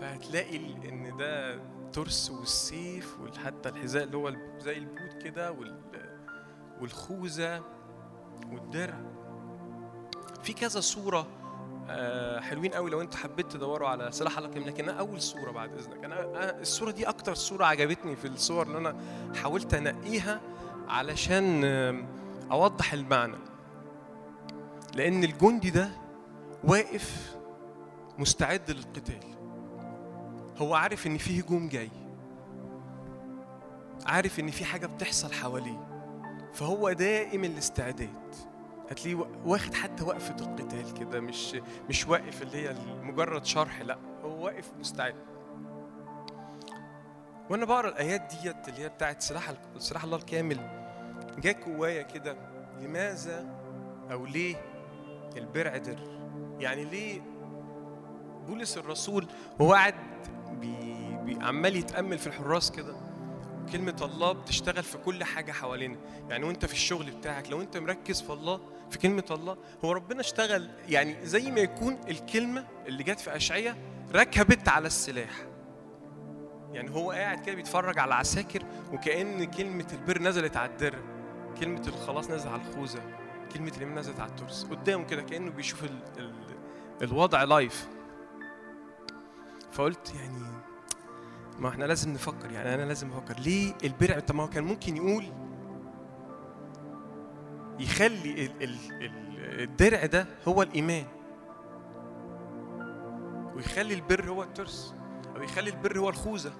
فهتلاقي إن ده ترس والسيف وحتى الحذاء اللي هو زي البوت كده والخوذة والدرع. في كذا صورة حلوين قوي لو انتوا حبيت تدوروا على سلاح الله كامل، لكن انا اول صوره بعد اذنك، انا الصوره دي اكتر صوره عجبتني في الصور اللي انا حاولت انقيها علشان اوضح المعنى. لان الجندي ده واقف مستعد للقتال، هو عارف ان فيه هجوم جاي، عارف ان في حاجه بتحصل حواليه، فهو دائم الاستعداد. هتلاقيه واخد حتى وقفة القتال كده، مش واقف اللي هي مجرد شرح، لا هو واقف مستعد. وانا بقرا الايات ديت اللي هي بتاعت سلاح الله الكامل، جا جوايا كده لماذا او ليه البرع در؟ يعني ليه بولس الرسول وهو قاعد عمال يتامل في الحراس كده؟ كلمة الله بتشتغل في كل حاجة حوالينا، يعني وانت في الشغل بتاعك لو انت مركز في الله، في كلمة الله، هو ربنا اشتغل يعني زي ما يكون الكلمة اللي جت في أشعيا ركبت على السلاح. يعني هو قاعد كده بيتفرج على العساكر وكأن كلمة البر نزلت على الدر، كلمة الخلاص نزلت على الخوذة، كلمة اليمين نزلت على الترس، قدامه كده كأنه بيشوف الوضع لايف. فقلت يعني ما احنا لازم نفكر، يعني انا لازم افكر ليه البرع. طب ما هو كان ممكن يقول يخلي الدرع ده هو الايمان، ويخلي البر هو الترس، او يخلي البر هو الخوذه.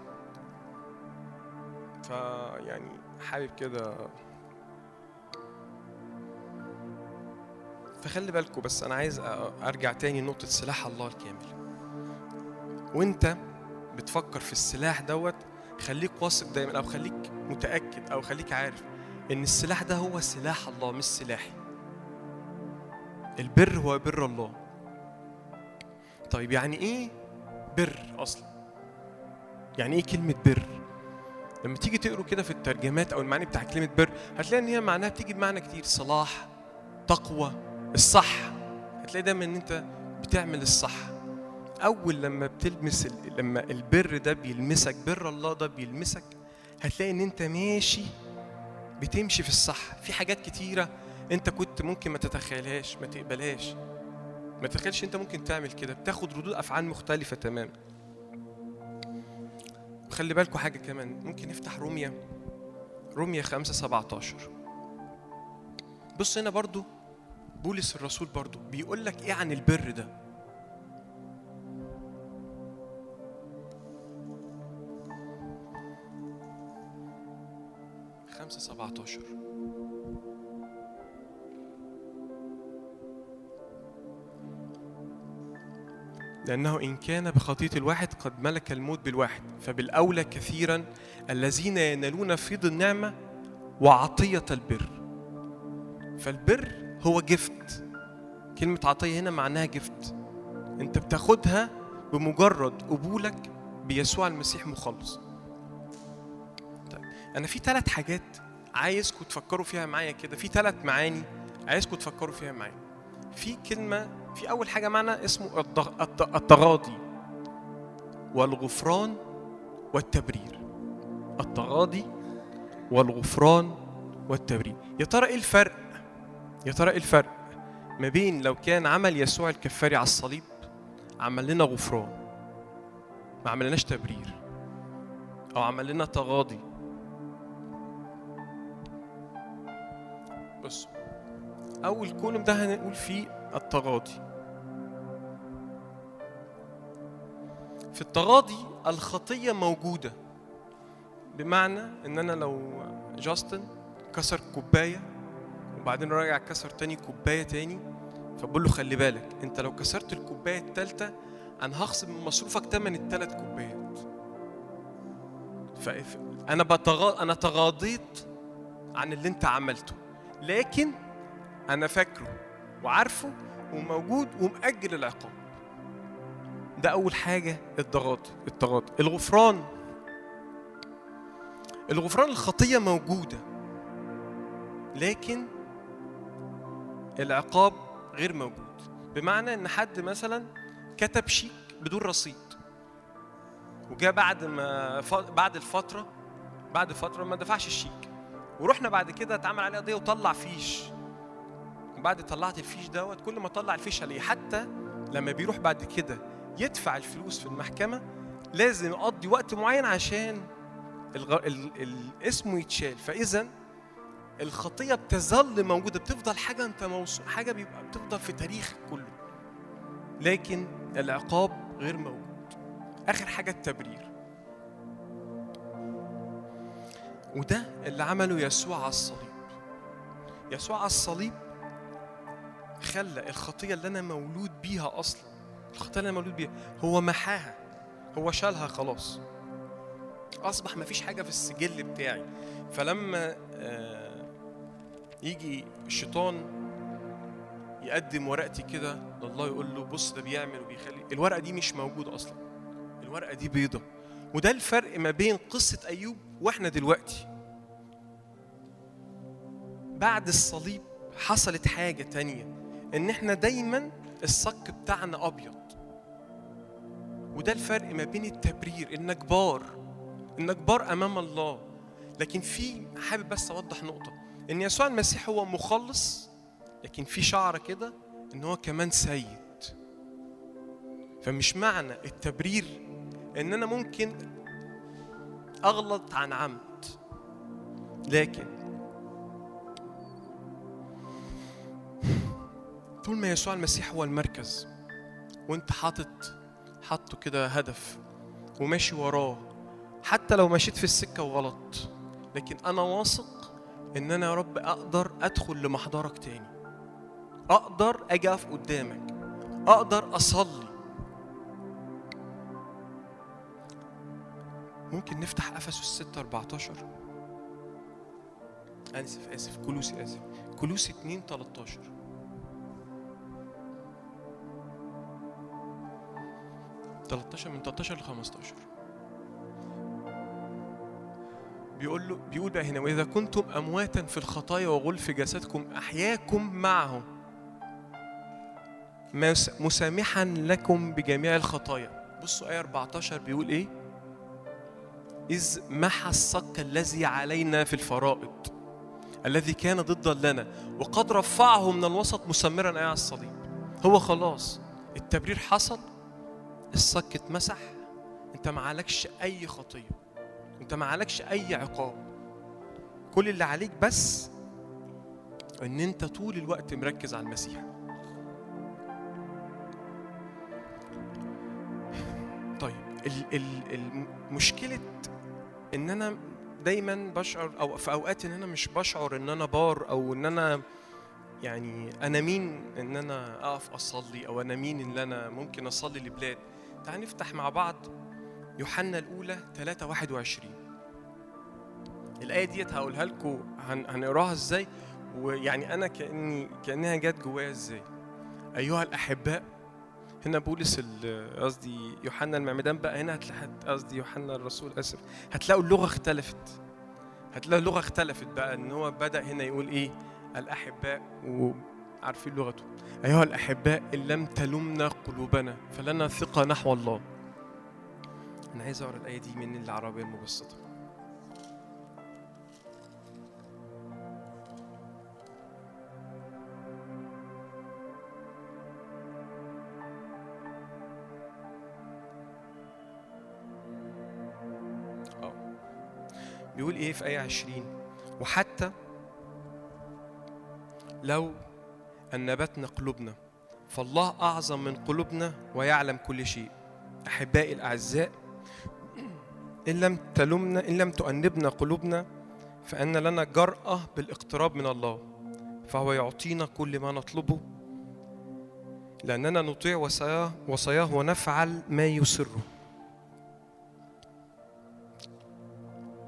فيعني حابب كده، فخلي بالكم. بس انا عايز ارجع تاني لنقطه سلاح الله الكامل. وانت بتفكر في السلاح دوت، خليك واثق دايما، او خليك متاكد، او خليك عارف ان السلاح ده هو سلاح الله مش سلاحي. البر هو بر الله. طيب يعني ايه بر اصلا؟ يعني ايه كلمه بر؟ لما تيجي تقروا كده في الترجمات او المعاني بتاع كلمه بر، هتلاقي ان هي معناها بتيجي بمعنى كتير، صلاح، تقوى، الصح. هتلاقي دايما ان انت بتعمل الصح. أول لما بتلمس لما البر ده بيلمسك، بر الله ده بيلمسك، هتلاقي إن أنت ماشي، بتمشي في الصح، في حاجات كتيرة أنت كنت ممكن ما تتخيلهاش، ما تقبلهاش، ما تتخيلش أنت ممكن تعمل كده، بتاخد ردود أفعال مختلفة تماما. وخلي بالكم حاجة كمان، ممكن نفتح روميا 5:17. بص هنا برضو بولس الرسول برضو بيقول لك إيه عن البر ده. لأنه إن كان بخطيئة الواحد قد ملك الموت بالواحد، فبالأولى كثيرا الذين ينالون فيض النعمة وعطية البر. فالبر هو جفت، كلمة عطية هنا معناها جفت، أنت بتاخدها بمجرد قبولك بيسوع المسيح مخلص. أنا في 3 حاجات عايزكم تفكروا فيها معايا كده، في 3 معاني عايزكم تفكروا فيها معايا. في كلمة، في أول حاجة معنى اسمه التغاضي والغفران والتبرير. التغاضي والغفران والتبرير. يا ترى إيه الفرق؟ يا ترى إيه الفرق ما بين لو كان عمل يسوع الكفاري على الصليب عمل لنا غفران، ما عملناش تبرير، أو عمل لنا تغاضي؟ بص أول كولم ده هنقول فيه التغاضي. في التغاضي الخطية موجودة، بمعنى إن أنا لو جاستن كسر كوباية وبعدين راجع كسر تاني كوباية تاني، فبقول له خلي بالك أنت لو كسرت الكوباية التالتة أنا هخصم من مصروفك تمن ال3 كوبايات. أنا تغاضيت عن اللي أنت عملته، لكن أنا فاكره وعارفه وموجود ومأجل العقاب. ده أول حاجة التغاضي. الغفران الخطية موجودة، لكن العقاب غير موجود. بمعنى ان حد مثلا كتب شيك بدون رصيد وجاء بعد فتره ما دفعش الشيك، ورحنا بعد كده اتعمل عليه قضيه وطلع فيش. بعد طلعت الفيش دوت، كل ما طلع الفيش عليه حتى لما بيروح بعد كده يدفع الفلوس في المحكمه لازم يقضي وقت معين عشان الاسم يتشال. فاذا الخطيه بتظل موجوده، بتفضل حاجه انت موصول، حاجه بيبقى بتفضل في تاريخك كله، لكن العقاب غير موجود. اخر حاجه التبرير، وده اللي عمله يسوع على الصليب. يسوع على الصليب خلى الخطيه اللي انا مولود بيها اصلا، الخطيه اللي انا مولود بيها هو محاها، هو شالها خلاص، اصبح ما فيش حاجه في السجل بتاعي. فلما يجي الشيطان يقدم ورقتي كده لله يقول له بص ده بيعمل وبيخلي، الورقه دي مش موجوده اصلا، الورقه دي بيضه. وده الفرق ما بين قصه ايوب واحنا دلوقتي. بعد الصليب حصلت حاجه تانية، ان احنا دايما الصك بتاعنا ابيض. وده الفرق ما بين التبرير، انك بار، انك بار امام الله. لكن في حابب بس اوضح نقطه، ان يسوع المسيح هو مخلص، لكن في شعره كده ان هو كمان سيد. فمش معنى التبرير ان انا ممكن اغلط عن عمد، لكن طول ما يسوع المسيح هو المركز وانت حاطه كده هدف وماشي وراه، حتى لو مشيت في السكه وغلط، لكن انا واثق ان انا يا رب اقدر ادخل لمحضرك تاني، اقدر اقف قدامك، اقدر اصلي. ممكن نفتح أفسس 6:14، آسف كلوسي، كلوسي 2:13. من 13 ل 15 بيقول بقى هنا: وإذا كنتم أمواتا في الخطايا وغلف جسدكم أحياكم معه، مسامحا لكم بجميع الخطايا. بصوا آية 14 بيقول إيه: إذ محى الصك الذي علينا في الفرائض الذي كان ضدا لنا، وقد رفعه من الوسط مسمرا آية على الصليب. هو خلاص التبرير حصل، الصك اتمسح، انت ما عليكش اي خطيه، انت ما عليكش اي عقاب. كل اللي عليك بس ان انت طول الوقت مركز على المسيح. طيب المشكله ان انا دايما بشعر، او في اوقات ان انا مش بشعر ان انا بار، او ان انا يعني أنا مين إن أنا أقف أصلي، أو أنا مين إن أنا ممكن أصلي لبلاد. تعال نفتح مع بعض يوحنا الأولى 3:21. الآية ديت هقولها لكم هنقراها إزاي، ويعني أنا كأنها جت جوايا إزاي. أيها الأحباء، هنا بولس قصدي يوحنا المعمدان بقى، هنا قصدي يوحنا الرسول آسف، هتلاقوا اللغة اختلفت، هتلاقوا اللغة اختلفت بقى، إن هو بدأ هنا يقول إيه؟ الأحباء، وعارفين لغته. أيها الأحباء إن لم تلمنا قلوبنا فلنا ثقة نحو الله. أنا عايز أقرأ الآية دي من العربية المبسطة. بيقول إيه في آية 20؟ وحتى لو أن نبتنا قلوبنا فالله أعظم من قلوبنا ويعلم كل شيء. أحبائي الأعزاء، إن لم تؤنبنا قلوبنا فإن لنا جرأة بالاقتراب من الله، فهو يعطينا كل ما نطلبه لأننا نطيع وصاياه ونفعل ما يسره.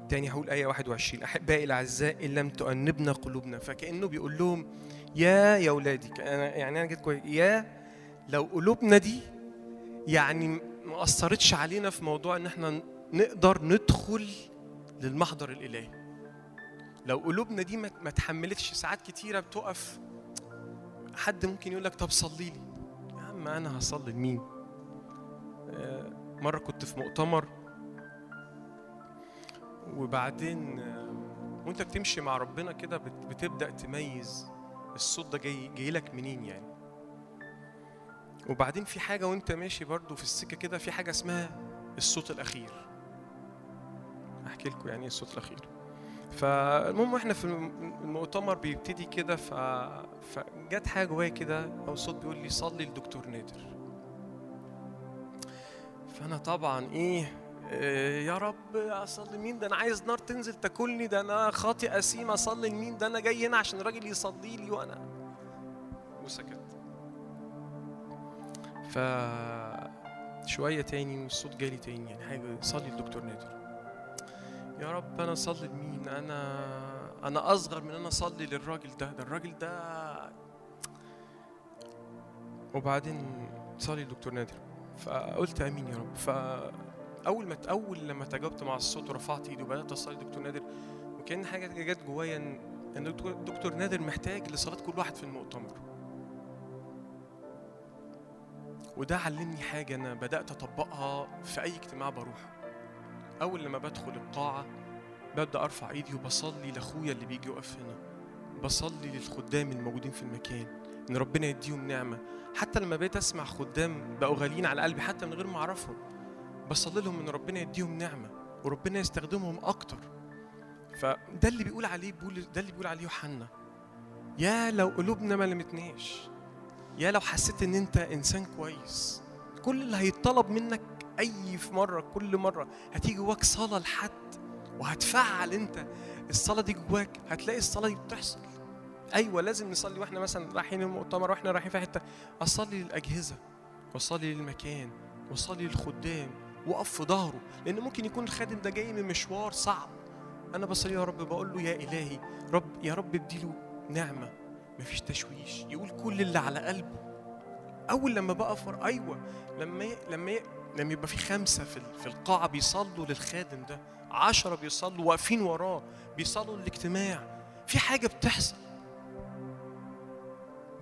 تاني هقول آية 21: أحبائي الأعزاء إن لم تؤنبنا قلوبنا. فكأنه بيقول لهم يا أولادي، يعني أنا جيت كويس، يا لو قلوبنا دي يعني ما أثرتش علينا في موضوع إن إحنا نقدر ندخل للمحضر الإلهي، لو قلوبنا دي ما تحملتش ساعات كتيرة بتقف. حد ممكن يقول لك طب صلي لي، يا عم أنا هصلي لمين؟ مرة كنت في مؤتمر، وبعدين وانت بتمشي مع ربنا كده بتبدأ تميز الصوت ده جاي لك منين يعني. وبعدين في حاجة وانت ماشي برضو في السكة كده، في حاجة اسمها الصوت الأخير. أحكي لكم يعني الصوت الأخير. فالمهم واحنا في المؤتمر بيبتدي كده، فجت حاجة جوايا كده أو صوت بيقول لي صلي للدكتور نادر. فأنا طبعا إيه يا رب أصلي مين ده؟ أنا عايز نار تنزل تاكلني، ده أنا خاطئ أسيمة، أصلي لمين ده؟ أنا جاي هنا عشان الراجل يصلي لي وأنا وسكت. فشوية تاني والصوت جالي تاني يعني حاجة صلي الدكتور نادر. يا رب أنا أصلي لمين؟ أنا أصغر من أنا أصلي للراجل ده، ده الراجل ده. وبعدين صلي الدكتور نادر. فقلت آمين يا رب. فأول لما تجاوبت مع الصوت ورفعت إيدي وبدأت أصلي الدكتور نادر، وكأن حاجة جت جوايا إن الدكتور نادر محتاج لصلاة كل واحد في المؤتمر. وده علمني حاجة أنا بدأت أطبقها في أي اجتماع بروحه. أول لما بدخل القاعة ببدأ أرفع إيدي وبصلي لأخويا اللي بيجي يقف هنا، بصلي للخدام الموجودين في المكان إن ربنا يديهم نعمة. حتى لما بقيت أسمع خدام بقوا غاليين على قلبي حتى من غير ما أعرفهم، بصلي لهم إن ربنا يديهم نعمة وربنا يستخدمهم أكتر. فده اللي بيقول عليه يوحنا، يا لو قلوبنا ما لمتناش، يا لو حسيت ان انت انسان كويس. كل اللي هيتطلب منك كل مره هتيجي جواك صلاه لحد وهتفعل انت الصلاه دي جواك، هتلاقي الصلاه دي بتحصل. ايوه لازم نصلي واحنا مثلا رايحين المؤتمر، واحنا رايحين في حته اصلي للاجهزه واصلي للمكان واصلي للخدام واقف في ظهره، لان ممكن يكون الخادم ده جاي من مشوار صعب. انا بصلي يا رب، بقول له يا الهي رب، يا رب اديله نعمه مفيش تشويش، يقول كل اللي على قلبه. أول لما بقفر، أيوة لما يبقى في 5 في القاعة بيصلوا للخادم ده، 10 بيصلوا واقفين وراه، بيصلوا للاجتماع، في حاجة بتحصل.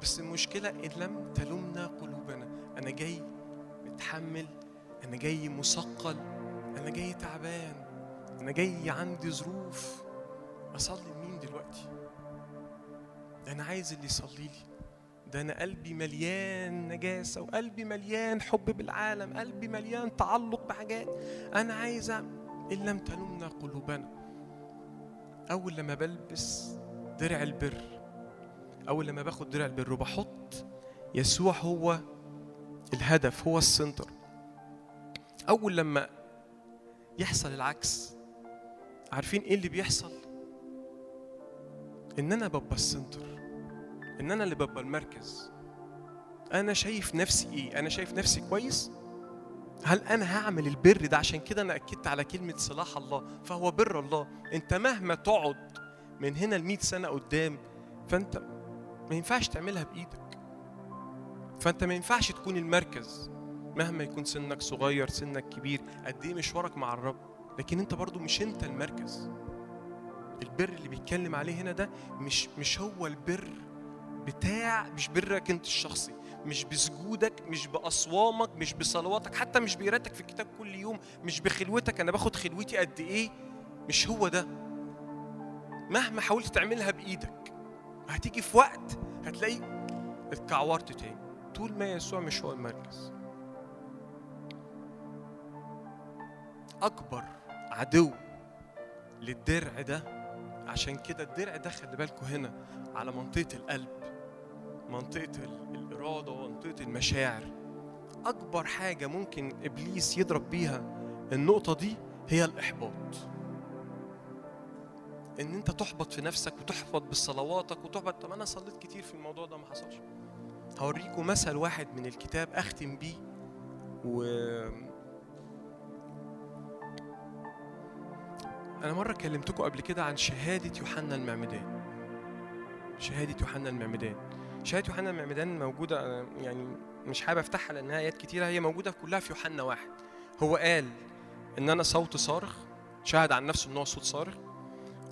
بس المشكلة إن لم تلمنا قلوبنا. أنا جاي متحمل، أنا جاي مثقل، أنا جاي تعبان، أنا جاي عندي ظروف. أصلي لمين دلوقتي؟ ده أنا عايز اللي يصلي لي، ده أنا قلبي مليان نجاسة، وقلبي مليان حب بالعالم، قلبي مليان تعلق بحاجات أنا عايز إن لم تلمنا قلوبنا. أول لما بلبس درع البر، أول لما باخد درع البر وبحط يسوع هو الهدف، هو السنتر. أول لما يحصل العكس، عارفين إيه اللي بيحصل؟ إن أنا ببقى السنتر، إن أنا اللي ببقى المركز. أنا شايف نفسي إيه؟ أنا شايف نفسي كويس؟ هل أنا هعمل البر ده؟ عشان كده أنا أكدت على كلمة صلاح الله، فهو بر الله. أنت مهما تقعد من هنا ل100 سنة قدام، فأنت ما ينفعش تعملها بإيدك. فأنت ما ينفعش تكون المركز، مهما يكون سنك صغير، سنك كبير، قد إيه مشوارك مع الرب، لكن أنت برضو مش أنت المركز. البر اللي بيتكلم عليه هنا ده مش هو البر بتاع، مش برك انت الشخصي، مش بسجودك، مش باصوامك، مش بصلواتك، حتى مش بقراءتك في الكتاب كل يوم، مش بخلوتك، انا باخد خلوتي قد ايه. مش هو ده. مهما حاولت تعملها بايدك هتيجي في وقت هتلاقي اتكعورت تاني. طول ما يسوع مش هو المركز، اكبر عدو للدرع ده. عشان كده الدرع ده خلي بالكم هنا على منطقة القلب، منطقة الإرادة ومنطقة المشاعر. أكبر حاجة ممكن إبليس يضرب بيها النقطة دي هي الإحباط، إن أنت تحبط في نفسك وتحبط بصلواتك وتحبط. طب أنا صليت كتير في الموضوع ده ما حصلش. هوريكم مثل واحد من الكتاب أختم بيه، و أنا مرة كلمتكم قبل كده عن شهادة يوحنا المعمدان. شهادة يوحنا المعمدان موجودة، يعني مش حابب أفتحها لأنها آيات كتيرة، هي موجودة كلها في يوحنا 1. هو قال إن أنا صوت صارخ، شهد عن نفسه إن هو صوت صارخ،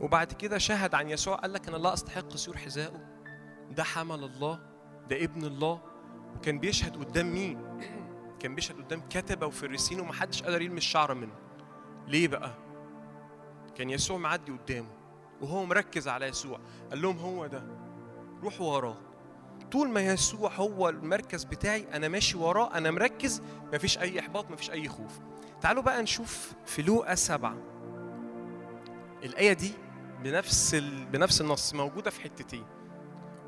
وبعد كده شهد عن يسوع، قال لك أنا لا أستحق سيور حذائه، ده حمل الله، ده ابن الله. وكان بيشهد قدام مين؟ كان بيشهد قدام كتبة وفريسين ومحدش قادر يلمس الشعر منه. ليه بقى؟ كان يسوع معدي قدامه وهو مركز على يسوع، قال لهم هو ده، روحوا وراه. طول ما يسوع هو المركز بتاعي، أنا ماشي وراه، أنا مركز، مفيش أي إحباط، مفيش أي خوف. تعالوا بقى نشوف في لوقا 7 الآية دي بنفس النص، موجودة في حتتين.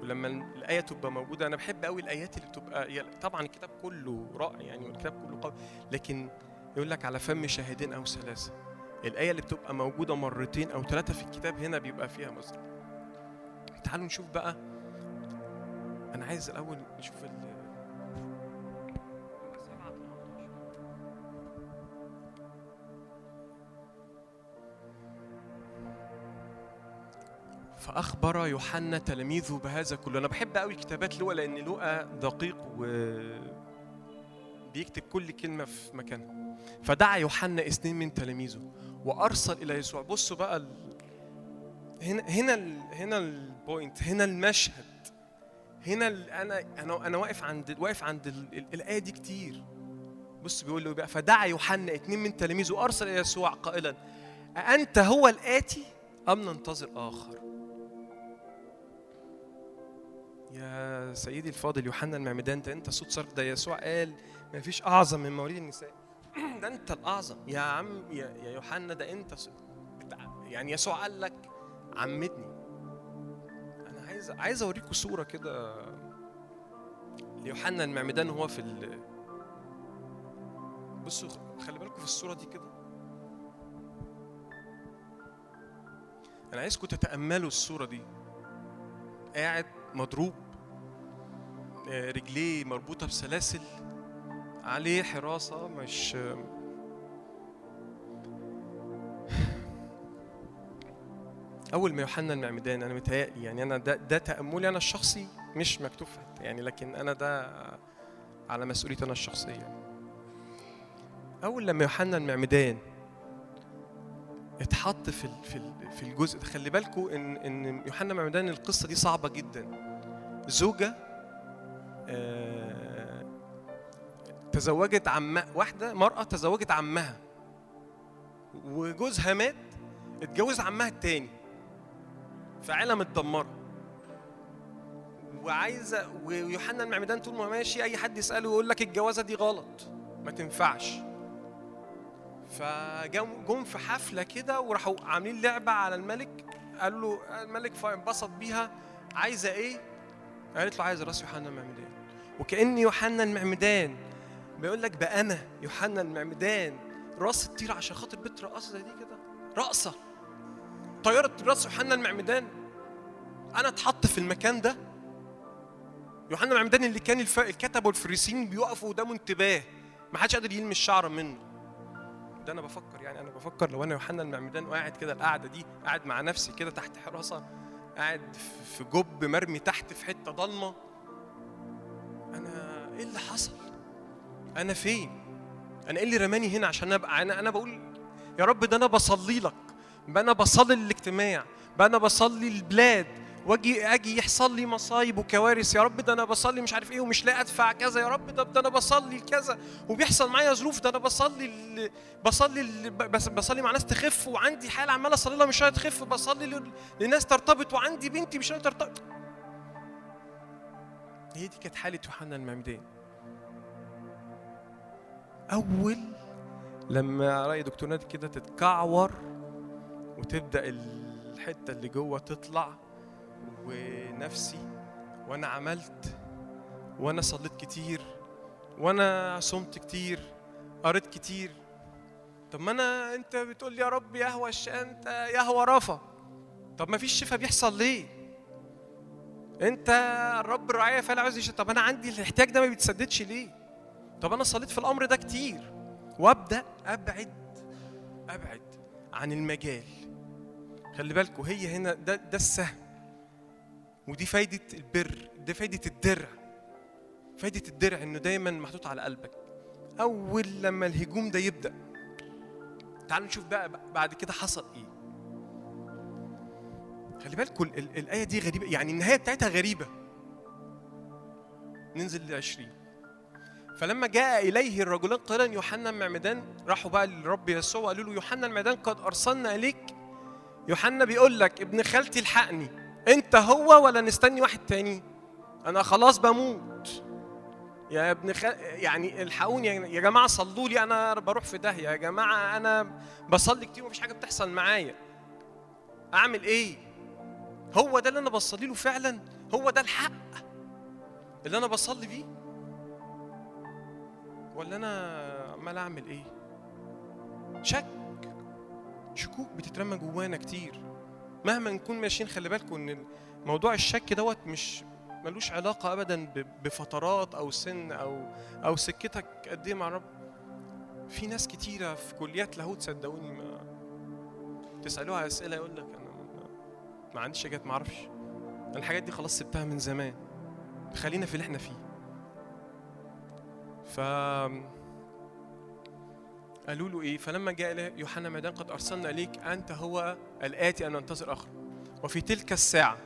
ولما الآية تبقى موجودة، أنا بحب قوي الآيات اللي بتبقى، طبعا الكتاب كله رائع يعني، والكتاب كله قوي، لكن يقول لك على فم شاهدين أو 3. الآية اللي بتبقى موجودة مرتين أو 3 في الكتاب هنا بيبقى فيها مصدر. تعالوا نشوف بقى، أنا عايز الأول نشوف فأخبر يوحنا تلاميذه بهذا كله. أنا بحب قوي كتابات لوقا، لأن لوقا دقيق وبيكتب كل كلمة في مكانها. فدعا يوحنا 2 من تلاميذه وأرسل إلى يسوع. بصوا بقى هنا البوينت، هنا المشهد، هنا أنا واقف عند الآية دي كتير. بصوا بيقول له بقى، فدعا يوحنا 2 من تلاميذه وأرسل إلى يسوع قائلا: أأنت هو الآتي أم ننتظر آخر؟ يا سيدي الفاضل يوحنا المعمدان، ده انت صوت صرخ، ده يسوع قال ما فيش اعظم من مواليد النساء، ده انت الاعظم يا عم يا يوحنا، ده انت يعني يسوع قال لك عمدني. انا عايز اوريكم صوره كده ليوحنا المعمدان هو في بصوا خلي بالكم في الصوره دي كده، انا عايزكم تتاملوا الصوره دي. قاعد مضروب، رجليه مربوطة بسلاسل، عليه حراسة، مش أول ما يوحنا المعمدان، أنا متهيألي يعني أنا ده تأملي أنا الشخصي، مش مكتوب حتى يعني، لكن أنا ده على مسؤوليتي أنا الشخصية. أول لما يوحنا المعمدان اتحط في الجزء ده، خلي بالكم ان يوحنا المعمدان القصه دي صعبه جدا. زوجه تزوجت عمها، واحده مرأة تزوجت عمها وجوزها مات، اتجوز عمها التاني، فعيله متدمره وعايزه. ويوحنا المعمدان طول ما ماشي اي حد يساله يقول لك الجوازه دي غلط ما تنفعش. فجم في حفله كده وراحوا عاملين لعبه على الملك، قالوا له الملك فانبسط بيها، عايزه ايه؟ قالت له عايزه راس يوحنا المعمدان. وكأن يوحنا المعمدان بيقول لك بقى انا يوحنا المعمدان راس الطير، عشان خاطر بنت رقاصه دي كده، رقصه طيرت راس يوحنا المعمدان، انا اتحط في المكان ده. يوحنا المعمدان اللي كان الكتبه والفريسين بيوقفوا قدامه انتباه، ما حدش قادر يلمس الشعر منه. ده انا بفكر يعني، انا بفكر لو انا يوحنا المعمدان وقاعد كده القعده دي، قاعد مع نفسي كده تحت حراسه، قاعد في جب مرمي تحت في حته ضلمه، انا ايه اللي حصل؟ انا فين؟ انا ايه اللي رماني هنا؟ عشان ابقى انا بقول يا رب ده انا بصلي لك، انا بصلي الاجتماع، انا بصلي البلاد، واجي يحصل لي مصايب وكوارث، يا رب ده انا بصلي مش عارف ايه ومش لاقي ادفع كذا، يا رب ده انا بصلي كذا وبيحصل معايا ظروف، ده انا بصلي مع ناس تخف وعندي حاله عماله اصلي لها مش هتخف، بصلي لناس ترتبط وعندي بنتي مش هترتبط. هي دي كانت حاله يوحنا المعمدان. اول لما راي دكتور نادر كده تتكعور وتبدا الحته اللي جوه تطلع، ونفسي وانا عملت وانا صليت كتير وانا صمت كتير قريت كتير، طب ما انا انت بتقول لي يا رب يهوى انت يهوى رافا، طب ما فيش شفاء بيحصل ليه؟ انت الرب الرعاية فلا عاوز يشفى، طب انا عندي الاحتياج ده ما بيتسددش ليه؟ طب انا صليت في الامر ده كتير. وابدا ابعد عن المجال. خلي بالكم هي هنا ده السهم، ودي فايدة البر، دي فايدة الدرع. فايدة الدرع انه دايما محطوط على قلبك. أول لما الهجوم ده يبدأ، تعالوا نشوف بقى بعد كده حصل إيه. خلي بالكم الآية دي غريبة، يعني النهاية بتاعتها غريبة. ننزل ل20. فلما جاء إليه الرجلان قائلين يوحنا المعمدان، راحوا بقى للرب يسوع وقالوا له يوحنا المعمدان قد أرسلنا إليك، يوحنا بيقول لك ابن خالتي الحقني، أنت هو ولا نستني واحد تاني؟ أنا خلاص بموت يا ابن يعني الحقوني يا جماعة، صلوا لي أنا بروح في داهية يا جماعة، أنا بصلي كتير ومفيش حاجة بتحصل معايا، أعمل إيه؟ هو ده اللي أنا بصلي له فعلا؟ هو ده الحق اللي أنا بصلي بيه؟ ولا أنا عمال أعمل إيه؟ شكوك بتترمى جوانا كتير مهما نكون ماشيين. خلي بالكم إن موضوع الشك دوت مش ملوش علاقة أبداً بفترات أو سن أو سكتك قد إيه مع رب. في ناس كتيرة في كليات لاهوت صدقوني، ما تسألوها أسئلة يقول لك أنا ما عنديش حاجات، ما أعرفش الحاجات دي، خلاص سبتها من زمان، خلينا في اللي إحنا فيه. فقالوا له إيه؟ فلما جاء له يوحنا المعمدان قد أرسلنا إليك، أنت هو الآتي أن أنتظر آخر. وفي تلك الساعة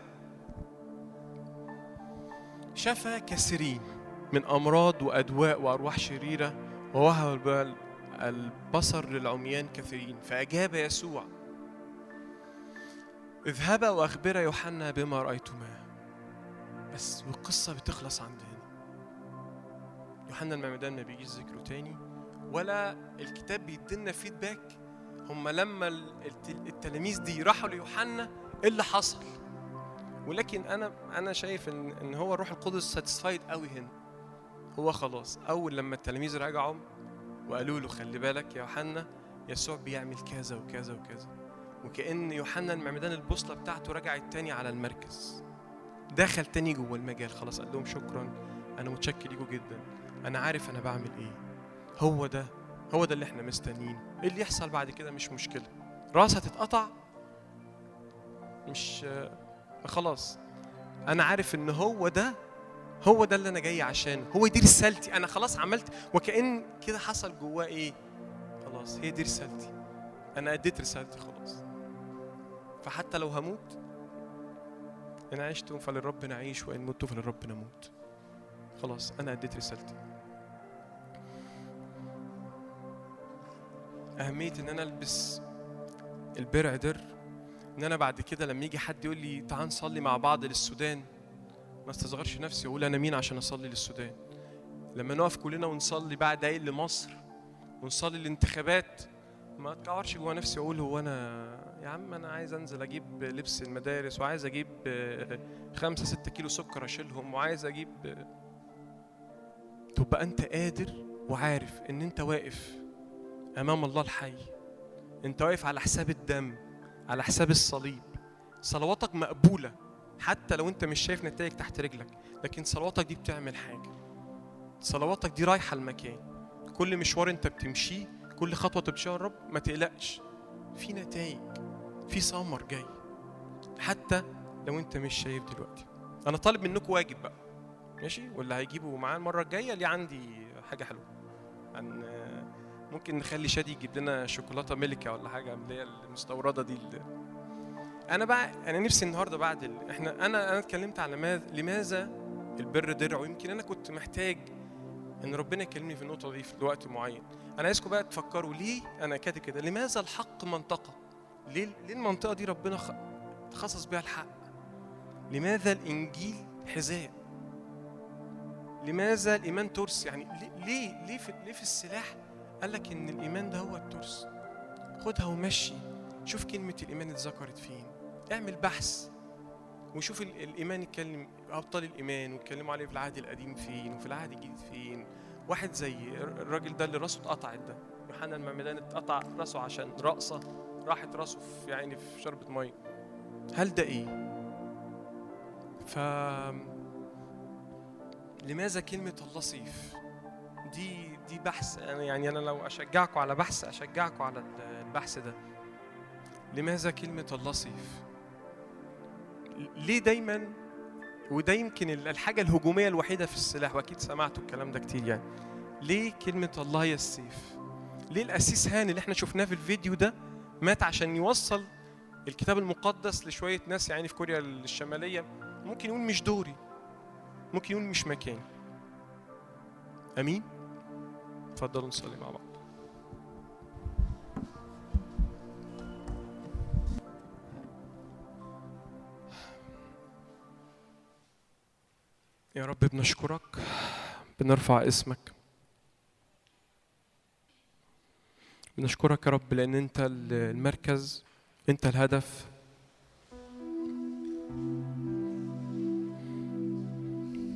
شفى كثيرين من أمراض وأدواء وأرواح شريرة، ووهب البصر للعميان كثيرين. فأجاب يسوع، اذهبا وأخبرا يوحنا بما رأيتما. بس والقصة بتخلص عند هنا. يوحنا المعمدان ما بيجيش ذكره تاني، ولا الكتاب بيدينا فيدباك هم لما التلاميذ دي راحوا ليوحنا إيه اللي حصل. ولكن أنا شايف إن هو الروح القدس ساتسفايد قوي هنا. هو خلاص أول لما التلاميذ رجعوا وقالوا له خلي بالك يا يوحنا يسوع بيعمل كذا وكذا وكذا، وكأن يوحنا المعمدان البوصلة بتاعته رجعت تاني على المركز، دخل تاني جوه المجال. خلاص قال لهم شكرا، أنا متشكر ليكم جدا، أنا عارف أنا بعمل إيه، هو ده اللي إحنا مستنيين. إيه اللي يحصل بعد كده مش مشكلة، راسها تتقطع مش خلاص، انا عارف ان هو ده اللي انا جاي عشانه، هو دي رسالتي، انا خلاص عملت. وكأن كده حصل جواه ايه، خلاص هي دي رسالتي، انا اديت رسالتي خلاص، فحتى لو هموت ان عشتم فللرب نعيش وان متوا فللرب نموت. خلاص انا اديت رسالتي. اهميه ان انا البس البرع در، إن أنا بعد كده لما يجي حد يقول لي تعال نصلي مع بعض للسودان ما استصغرش نفسي وأقول أنا مين عشان أصلي للسودان. لما نقف كلنا ونصلي بعد دقايق لمصر ونصلي الانتخابات ما اتكعرش جوا نفسي وأقول هو أنا يا عم أنا عايز أنزل أجيب لبس المدارس وعايز أجيب 5-6 كيلو سكر أشيلهم وعايز أجيب. تبقى أنت قادر وعارف إن أنت واقف أمام الله الحي، أنت واقف على حساب الدم، على حساب الصليب. صلواتك مقبولة حتى لو أنت مش شايف نتائج تحت رجلك، لكن صلواتك دي بتعمل حاجة، صلواتك دي رايحة المكان. كل مشوار أنت بتمشيه، كل خطوة بتمشيها الرب ما تقلقش، في نتائج، في ثمر جاي حتى لو أنت مش شايف دلوقتي. أنا طالب منكم واجب بقى، ماشي؟ واللي هيجيبه معاه المرة الجاية اللي عندي حاجة حلوة، ممكن نخلي شادي يجيب لنا شوكولاته ملكه ولا حاجه من اللي هي المستورده دي. انا بقى انا نفسي النهارده بعد احنا انا اتكلمت على لماذا البر درع، ويمكن انا كنت محتاج ان ربنا يكلمني في النقطه دي في وقت معين. انا عايزكم بقى تفكروا ليه انا كاتب كده، لماذا الحق منطقه، ليه المنطقه دي ربنا خصص بيها الحق، لماذا الانجيل حذاء، لماذا الايمان ترس، يعني ليه في السلاح قال لك إن الإيمان ده هو الترس. خدها ومشي، شوف كلمة الإيمان اتذكرت فين، اعمل بحث وشوف الإيمان اتكلم، أبطال الإيمان واتكلموا عليه في العهد القديم فين وفي العهد الجديد فين. واحد زي الراجل ده اللي راسه اتقطعت ده، يوحنا المعمدان اتقطع راسه عشان رقصة راحت راسه في يعني في شربة مية، هل ده إيه؟ لماذا كلمة الله سيف؟ دي بحث، يعني أنا لو أشجعكم على بحث أشجعكم على البحث ده. لماذا كلمة الله سيف؟ ليه دايماً، وده يمكن الحاجة الهجومية الوحيدة في السلاح، وأكيد سمعتوا الكلام ده كتير، يعني ليه كلمة الله هي السيف؟ ليه القسيس هاني اللي احنا شفناه في الفيديو ده مات عشان يوصل الكتاب المقدس لشوية ناس يعني في كوريا الشمالية ممكن يقول مش دوري، ممكن يقول مش مكاني. أمين؟ تفضلوا نصلي مع بعض. يا رب بنشكرك، بنرفع اسمك، بنشكرك يا رب لأن أنت المركز، أنت الهدف.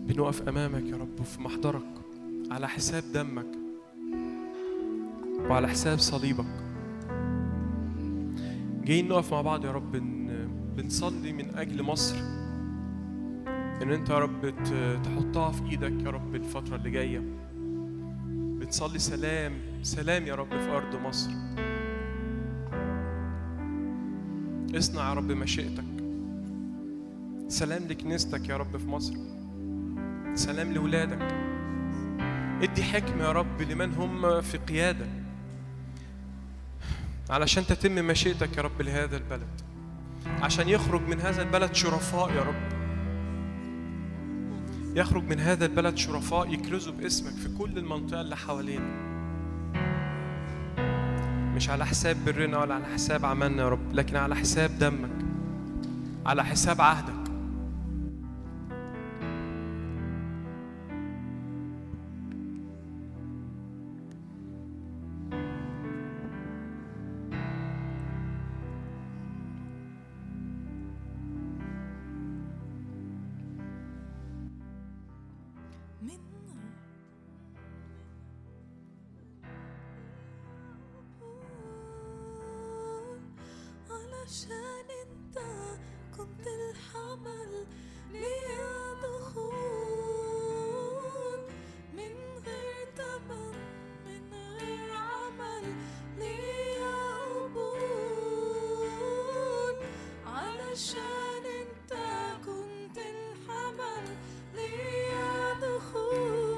بنقف أمامك يا رب وفي محضرك على حساب دمك وعلى حساب صليبك. جايين نقف مع بعض يا رب، بنصلي من أجل مصر إن أنت يا رب تحطها في إيدك يا رب الفترة اللي جاية. بنصلي سلام سلام يا رب في أرض مصر. اصنع يا رب مشيئتك. سلام لكنيستك يا رب في مصر. سلام لولادك. ادي حكمة يا رب لمن هم في قيادة علشان تتم مشيئتك يا رب لهذا البلد، عشان يخرج من هذا البلد شرفاء يا رب، يخرج من هذا البلد شرفاء يكرزوا باسمك في كل المنطقة اللي حوالينا، مش على حساب برنا ولا على حساب عملنا يا رب، لكن على حساب دمك، على حساب عهدك. عشان انت كنت الحمل ليا دخول من غير تمن، من غير عمل ليا قبول. علشان انت كنت الحمل ليا دخول.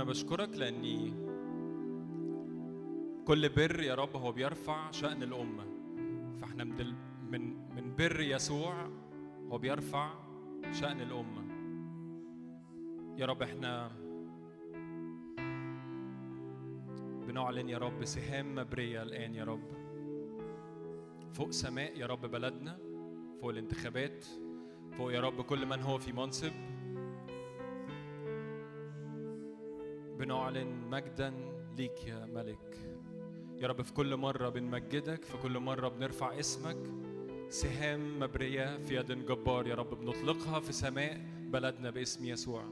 بشكرك لأني كل بر يا رب هو بيرفع شأن الأمة، فإحنا من بر يسوع هو بيرفع شأن الأمة. يا رب إحنا بنعلن يا رب سهام مبرية الآن يا رب فوق سماء يا رب بلدنا، فوق الانتخابات، فوق يا رب كل من هو في منصب. بنعلن مجداً ليك يا ملك يا رب، في كل مرة بنمجدك، في كل مرة بنرفع اسمك. سهام مبرية في يد جبار يا رب بنطلقها في سماء بلدنا باسم يسوع.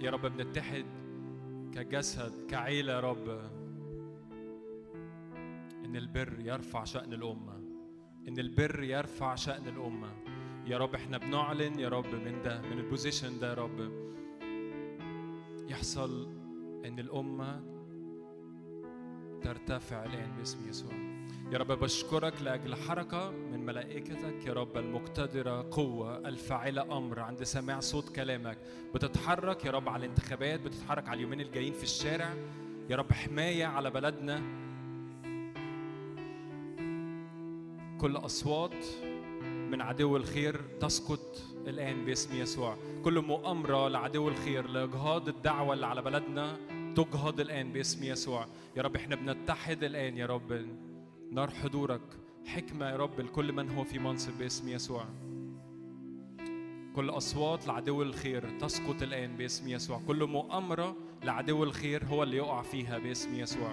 يا رب بنتحد كجسد كعيلة يا رب إن البر يرفع شأن الأمة، إن البر يرفع شأن الأمة. يا رب إحنا بنعلن يا رب من البوزيشن ده يا رب يحصل ان الامه ترتفع الان باسم يسوع. يا رب بشكرك لاجل حركه من ملائكتك يا رب المقتدره، قوه الفاعله امر عند سماع صوت كلامك، بتتحرك يا رب على الانتخابات، بتتحرك على اليومين الجايين في الشارع يا رب، حمايه على بلدنا. كل اصوات من عدو الخير تسقط الآن باسم يسوع، كل مؤامرة لعدو الخير لإجهاض الدعوة اللي على بلدنا تجهض الآن باسم يسوع. يا رب إحنا بنتحد الآن يا رب نار حضورك، حكمة يا رب لكل من هو في منصب باسم يسوع. كل أصوات لعدو الخير تسقط الآن باسم يسوع، كل مؤامرة لعدو الخير هو اللي يقع فيها باسم يسوع.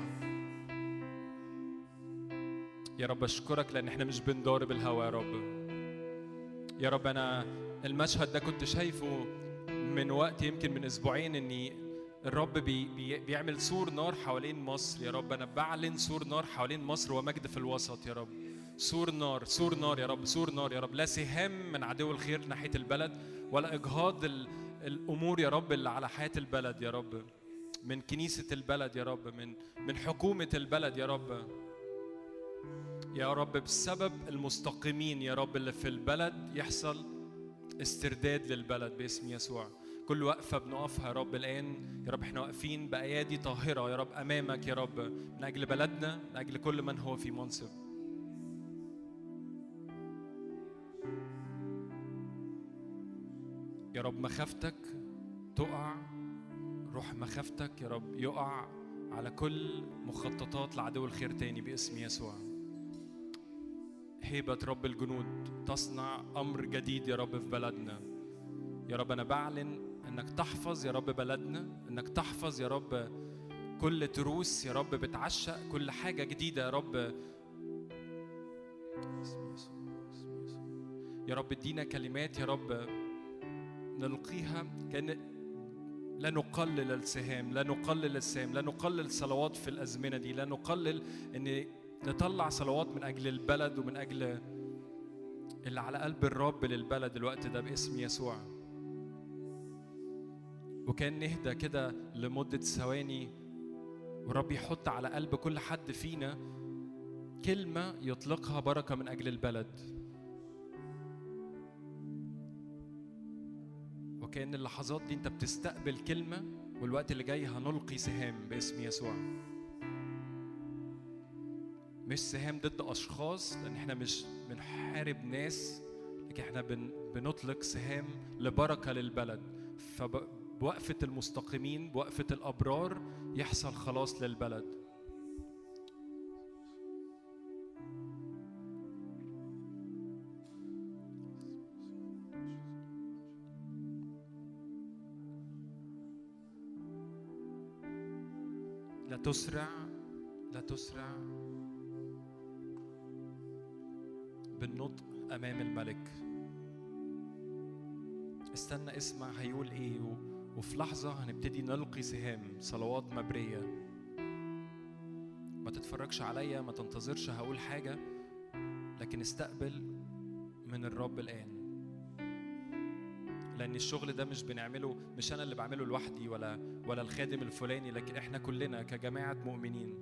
يا رب أشكرك لأن احنا مش بندور بالهوى يا رب. يا رب أنا المشهد ده كنت شايفه من وقت يمكن من أسبوعين، إني الرب بيعمل سور نار حوالين مصر. يا رب أنا بعلن سور نار حوالين مصر ومجد في الوسط يا رب. سور نار، سور نار يا رب، سور نار يا رب. لا سهام من عدو الخير ناحية البلد ولا إجهاض الأمور يا رب اللي على حياة البلد يا رب، من كنيسة البلد يا رب، من حكومة البلد يا رب. يا رب بسبب المستقيمين يا رب اللي في البلد يحصل استرداد للبلد باسم يسوع. كل وقفة بنقفها يا رب الآن يا رب، احنا واقفين بأيادي طاهرة يا رب أمامك يا رب، من أجل بلدنا، من أجل كل من هو في منصب. يا رب مخافتك تقع، روح مخافتك يا رب يقع على كل مخططات لعدو الخير تاني باسم يسوع. هيبة رب الجنود تصنع أمر جديد يا رب في بلدنا. يا رب أنا بعلن أنك تحفظ يا رب بلدنا، أنك تحفظ يا رب كل تروس يا رب بتعشق كل حاجة جديدة يا رب. يا رب ادينا كلمات يا رب نلقيها كأن لا نقلل السهام، لا نقلل السهام، لا نقلل صلوات في الأزمنة دي، لا نقلل أن نطلع صلوات من أجل البلد ومن أجل اللي على قلب الرب للبلد الوقت ده باسم يسوع. وكان نهدى كده لمدة ثواني والرب يحط على قلب كل حد فينا كلمة يطلقها بركة من أجل البلد. كأن اللحظات دي أنت بتستقبل كلمة والوقت اللي جاي هنلقي سهام باسم يسوع. مش سهام ضد أشخاص لأن إحنا مش بنحارب ناس، لكن إحنا بنطلق سهام لبركة للبلد. فبوقفة المستقيمين، بوقفة الأبرار يحصل خلاص للبلد. لا تسرع، لا تسرع بالنطق أمام الملك. استنى اسمع هيقول إيه، وفي لحظة هنبتدي نلقي سهام صلوات مبرية. ما تتفرجش عليا، ما تنتظرش هقول حاجة، لكن استقبل من الرب الآن. لأن الشغل ده مش بنعمله، مش أنا اللي بعمله لوحدي ولا الخادم الفلاني، لكن إحنا كلنا كجماعة مؤمنين.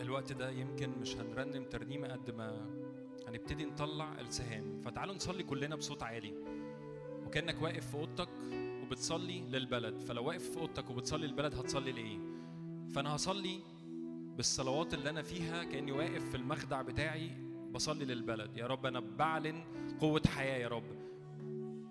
الوقت ده يمكن مش هنرنم ترنيمة قد ما هنبتدي نطلع السهام. فتعالوا نصلي كلنا بصوت عالي وكأنك واقف في أوضتك وبتصلي للبلد. فلو واقف في أوضتك وبتصلي للبلد هتصلي لإيه؟ فأنا هصلي بالصلوات اللي أنا فيها كأني واقف في المخدع بتاعي بصلي للبلد. يا رب أنا بعلن قوة حياة يا رب.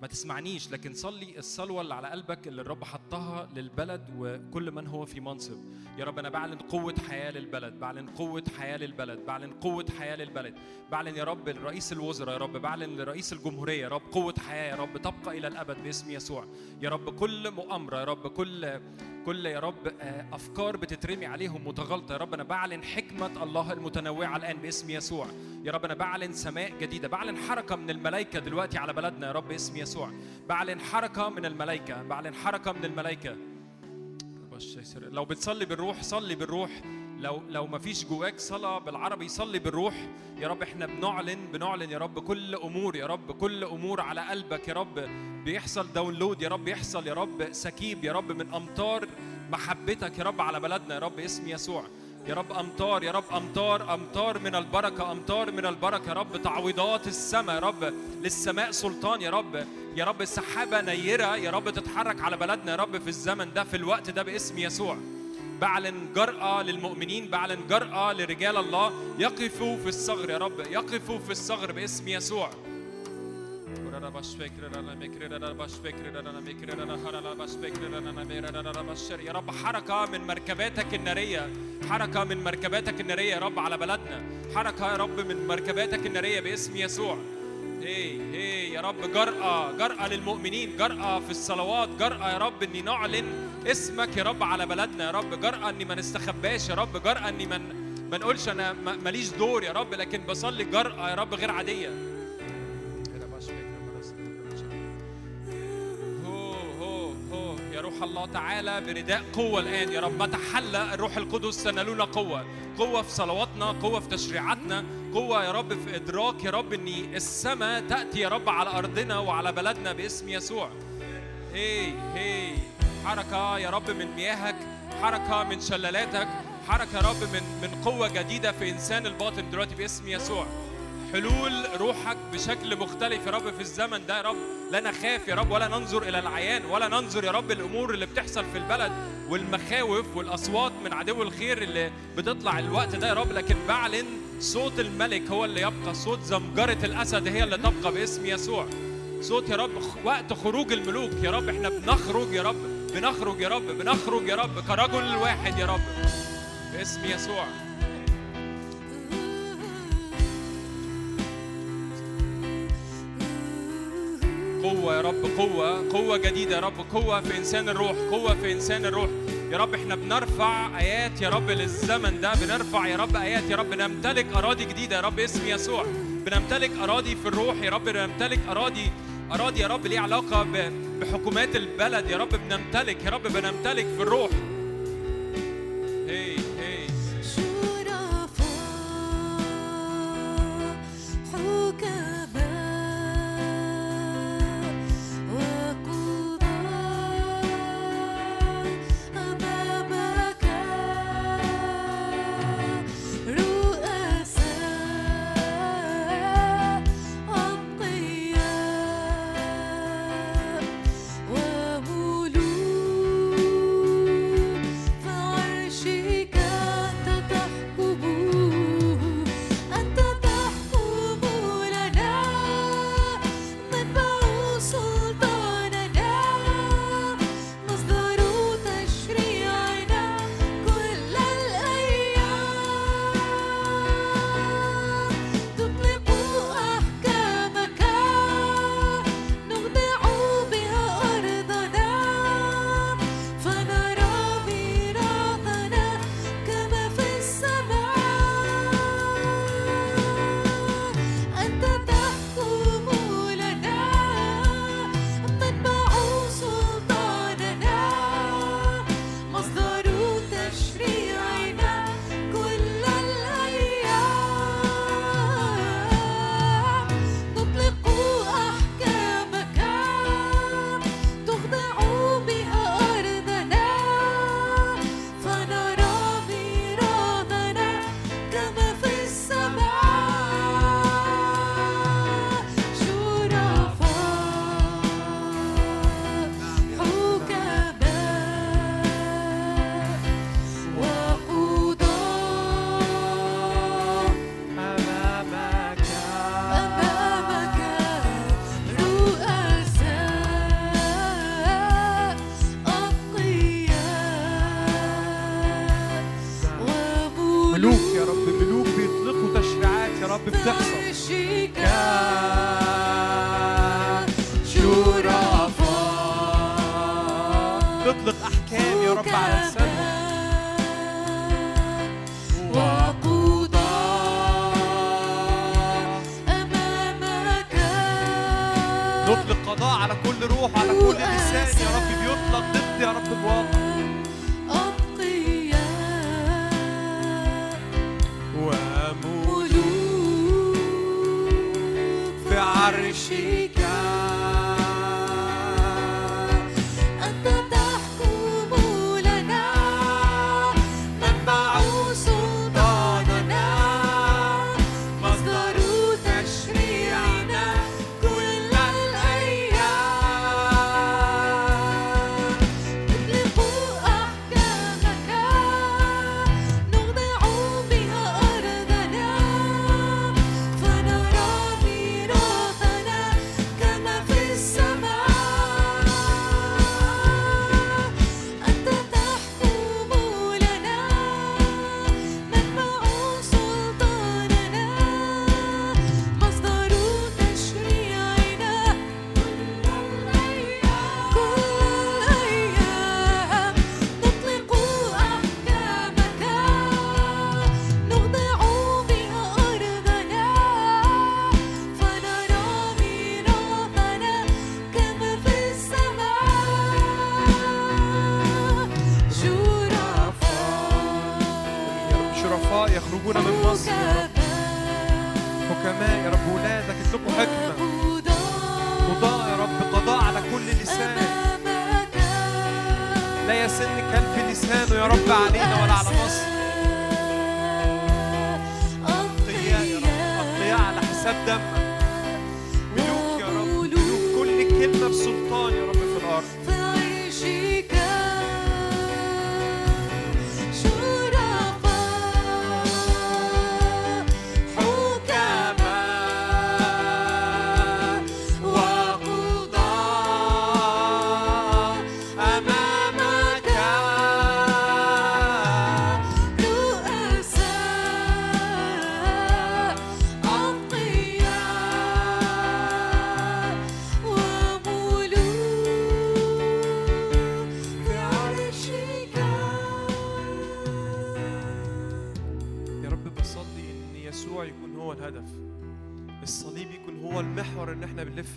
ما تسمعنيش، لكن صلي الصلوة اللي على قلبك اللي الرب حطها للبلد وكل من هو في منصب. يا رب أنا بعلن قوة حياة للبلد، بعلن قوة حياة للبلد، بعلن قوة حياة للبلد. بعلن يا رب لرئيس الوزراء يا رب، بعلن لرئيس الجمهورية يا رب قوة حياة يا رب تبقى إلى الأبد باسم يسوع. يا رب كل مؤامرة يا رب، كل يا رب أفكار بتترمي عليهم متغلطة يا رب، أنا بعلن حكمة الله المتنوعة الآن باسم يسوع. يا رب أنا بعلن سماء جديدة، بعلن حركة من الملائكة دلوقتي على بلدنا يا رب باسم يسوع. بعلن حركة من الملائكة، بعلن حركة من الملائكة. لو بتصلي بالروح صلي بالروح، لو ما فيش جواك صلاة بالعربي صلي بالروح. يا رب احنا بنعلن يا رب كل امور، يا رب كل امور على قلبك، يا رب بيحصل داونلود، يا رب يحصل يا رب سكيب يا رب من امطار محبتك يا رب على بلدنا يا رب اسم يسوع. يا رب امطار، يا رب امطار من البركه، امطار من البركه يا رب، تعويضات السماء يا رب، للسماء سلطان يا رب، يا رب سحابه نيره يا رب تتحرك على بلدنا يا رب في الزمن ده في الوقت ده باسم يسوع. بعلن جرأة للمؤمنين، بعلن جرأة لرجال الله يقفوا في الثغر يا رب، يقفوا في الثغر باسم يسوع. يا رب حركة من مركباتك النارية، حركة من مركباتك النارية يا رب على بلدنا، حركة يا رب من مركباتك النارية باسم يسوع. ايه يا رب جرأة للمؤمنين، جرأة في الصلوات، جرأة يا رب اني نعلن اسمك يا رب على بلدنا يا رب، جرأة اني ما نستخباش يا رب، جرأة اني ما نقولش انا ماليش دور يا رب، لكن بصلي جرأة يا رب غير عادية. يا روح الله تعالى بنداء قوة الآن يا رب، متى حل الروح القدس سنلونا قوة في صلواتنا، قوة في تشريعاتنا، قوة يا رب في إدراك يا رب أن السماء تأتي يا رب على أرضنا وعلى بلدنا باسم يسوع. هي حركة يا رب من مياهك، حركة من شلالاتك، حركة يا رب من قوة جديدة في إنسان الباطن دلوقتي باسم يسوع. حلول روحك بشكل مختلف يا رب في الزمن ده يا رب، لا نخاف يا رب ولا ننظر إلى العيان، ولا ننظر يا رب الأمور اللي بتحصل في البلد والمخاوف والأصوات من عدو الخير اللي بتطلع الوقت ده يا رب، لكن بعلن صوت الملك هو اللي يبقى، صوت زمجرة الأسد هي اللي تبقى باسم يسوع. صوت يا رب وقت خروج الملوك يا رب، احنا بنخرج يا رب، بنخرج يا رب، بنخرج يا رب كرجل واحد يا رب باسم يسوع. قوة يا رب، قوة جديدة يا رب، قوة في إنسان الروح، قوة في إنسان الروح يا رب. احنا بنرفع آيات يا رب للزمن ده، بنرفع يا رب آيات يا رب، بنمتلك أراضي جديدة يا رب اسم يسوع، بنمتلك أراضي في الروح يا رب، بنمتلك أراضي يا رب ليه علاقة بحكومات البلد يا رب، بنمتلك يا رب، بنمتلك في الروح.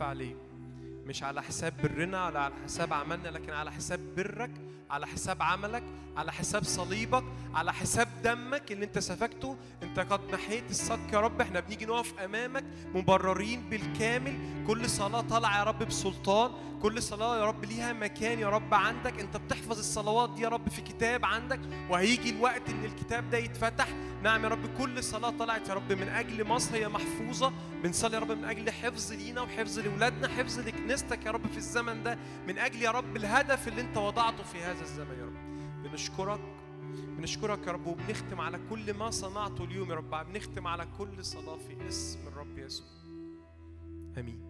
عليه، مش على حساب برنا ولا على حساب عملنا، لكن على حساب برك، على حساب عملك، على حساب صليبك، على حساب دمك اللي انت سفكته. انت قد محيت الصدق يا رب، احنا بنيجي نقف امامك مبررين بالكامل. كل صلاه طالعه يا رب بسلطان، كل صلاه يا رب ليها مكان يا رب عندك. انت بتحفظ الصلوات دي يا رب في كتاب عندك، وهيجي الوقت ان الكتاب ده يتفتح. نعم يا رب، كل صلاه طلعت يا رب من اجل مصر هي محفوظه. بنصلي يا رب من اجل حفظ لينا وحفظ لاولادنا، حفظ لكنيستك يا رب في الزمن ده، من اجل يا رب الهدف اللي انت وضعته في هذا الزمن يا رب. بنشكرك يا رب، وبنختم على كل ما صنعته اليوم يا رب، بنختم على كل صلاة في اسم الرب يسوع. آمين.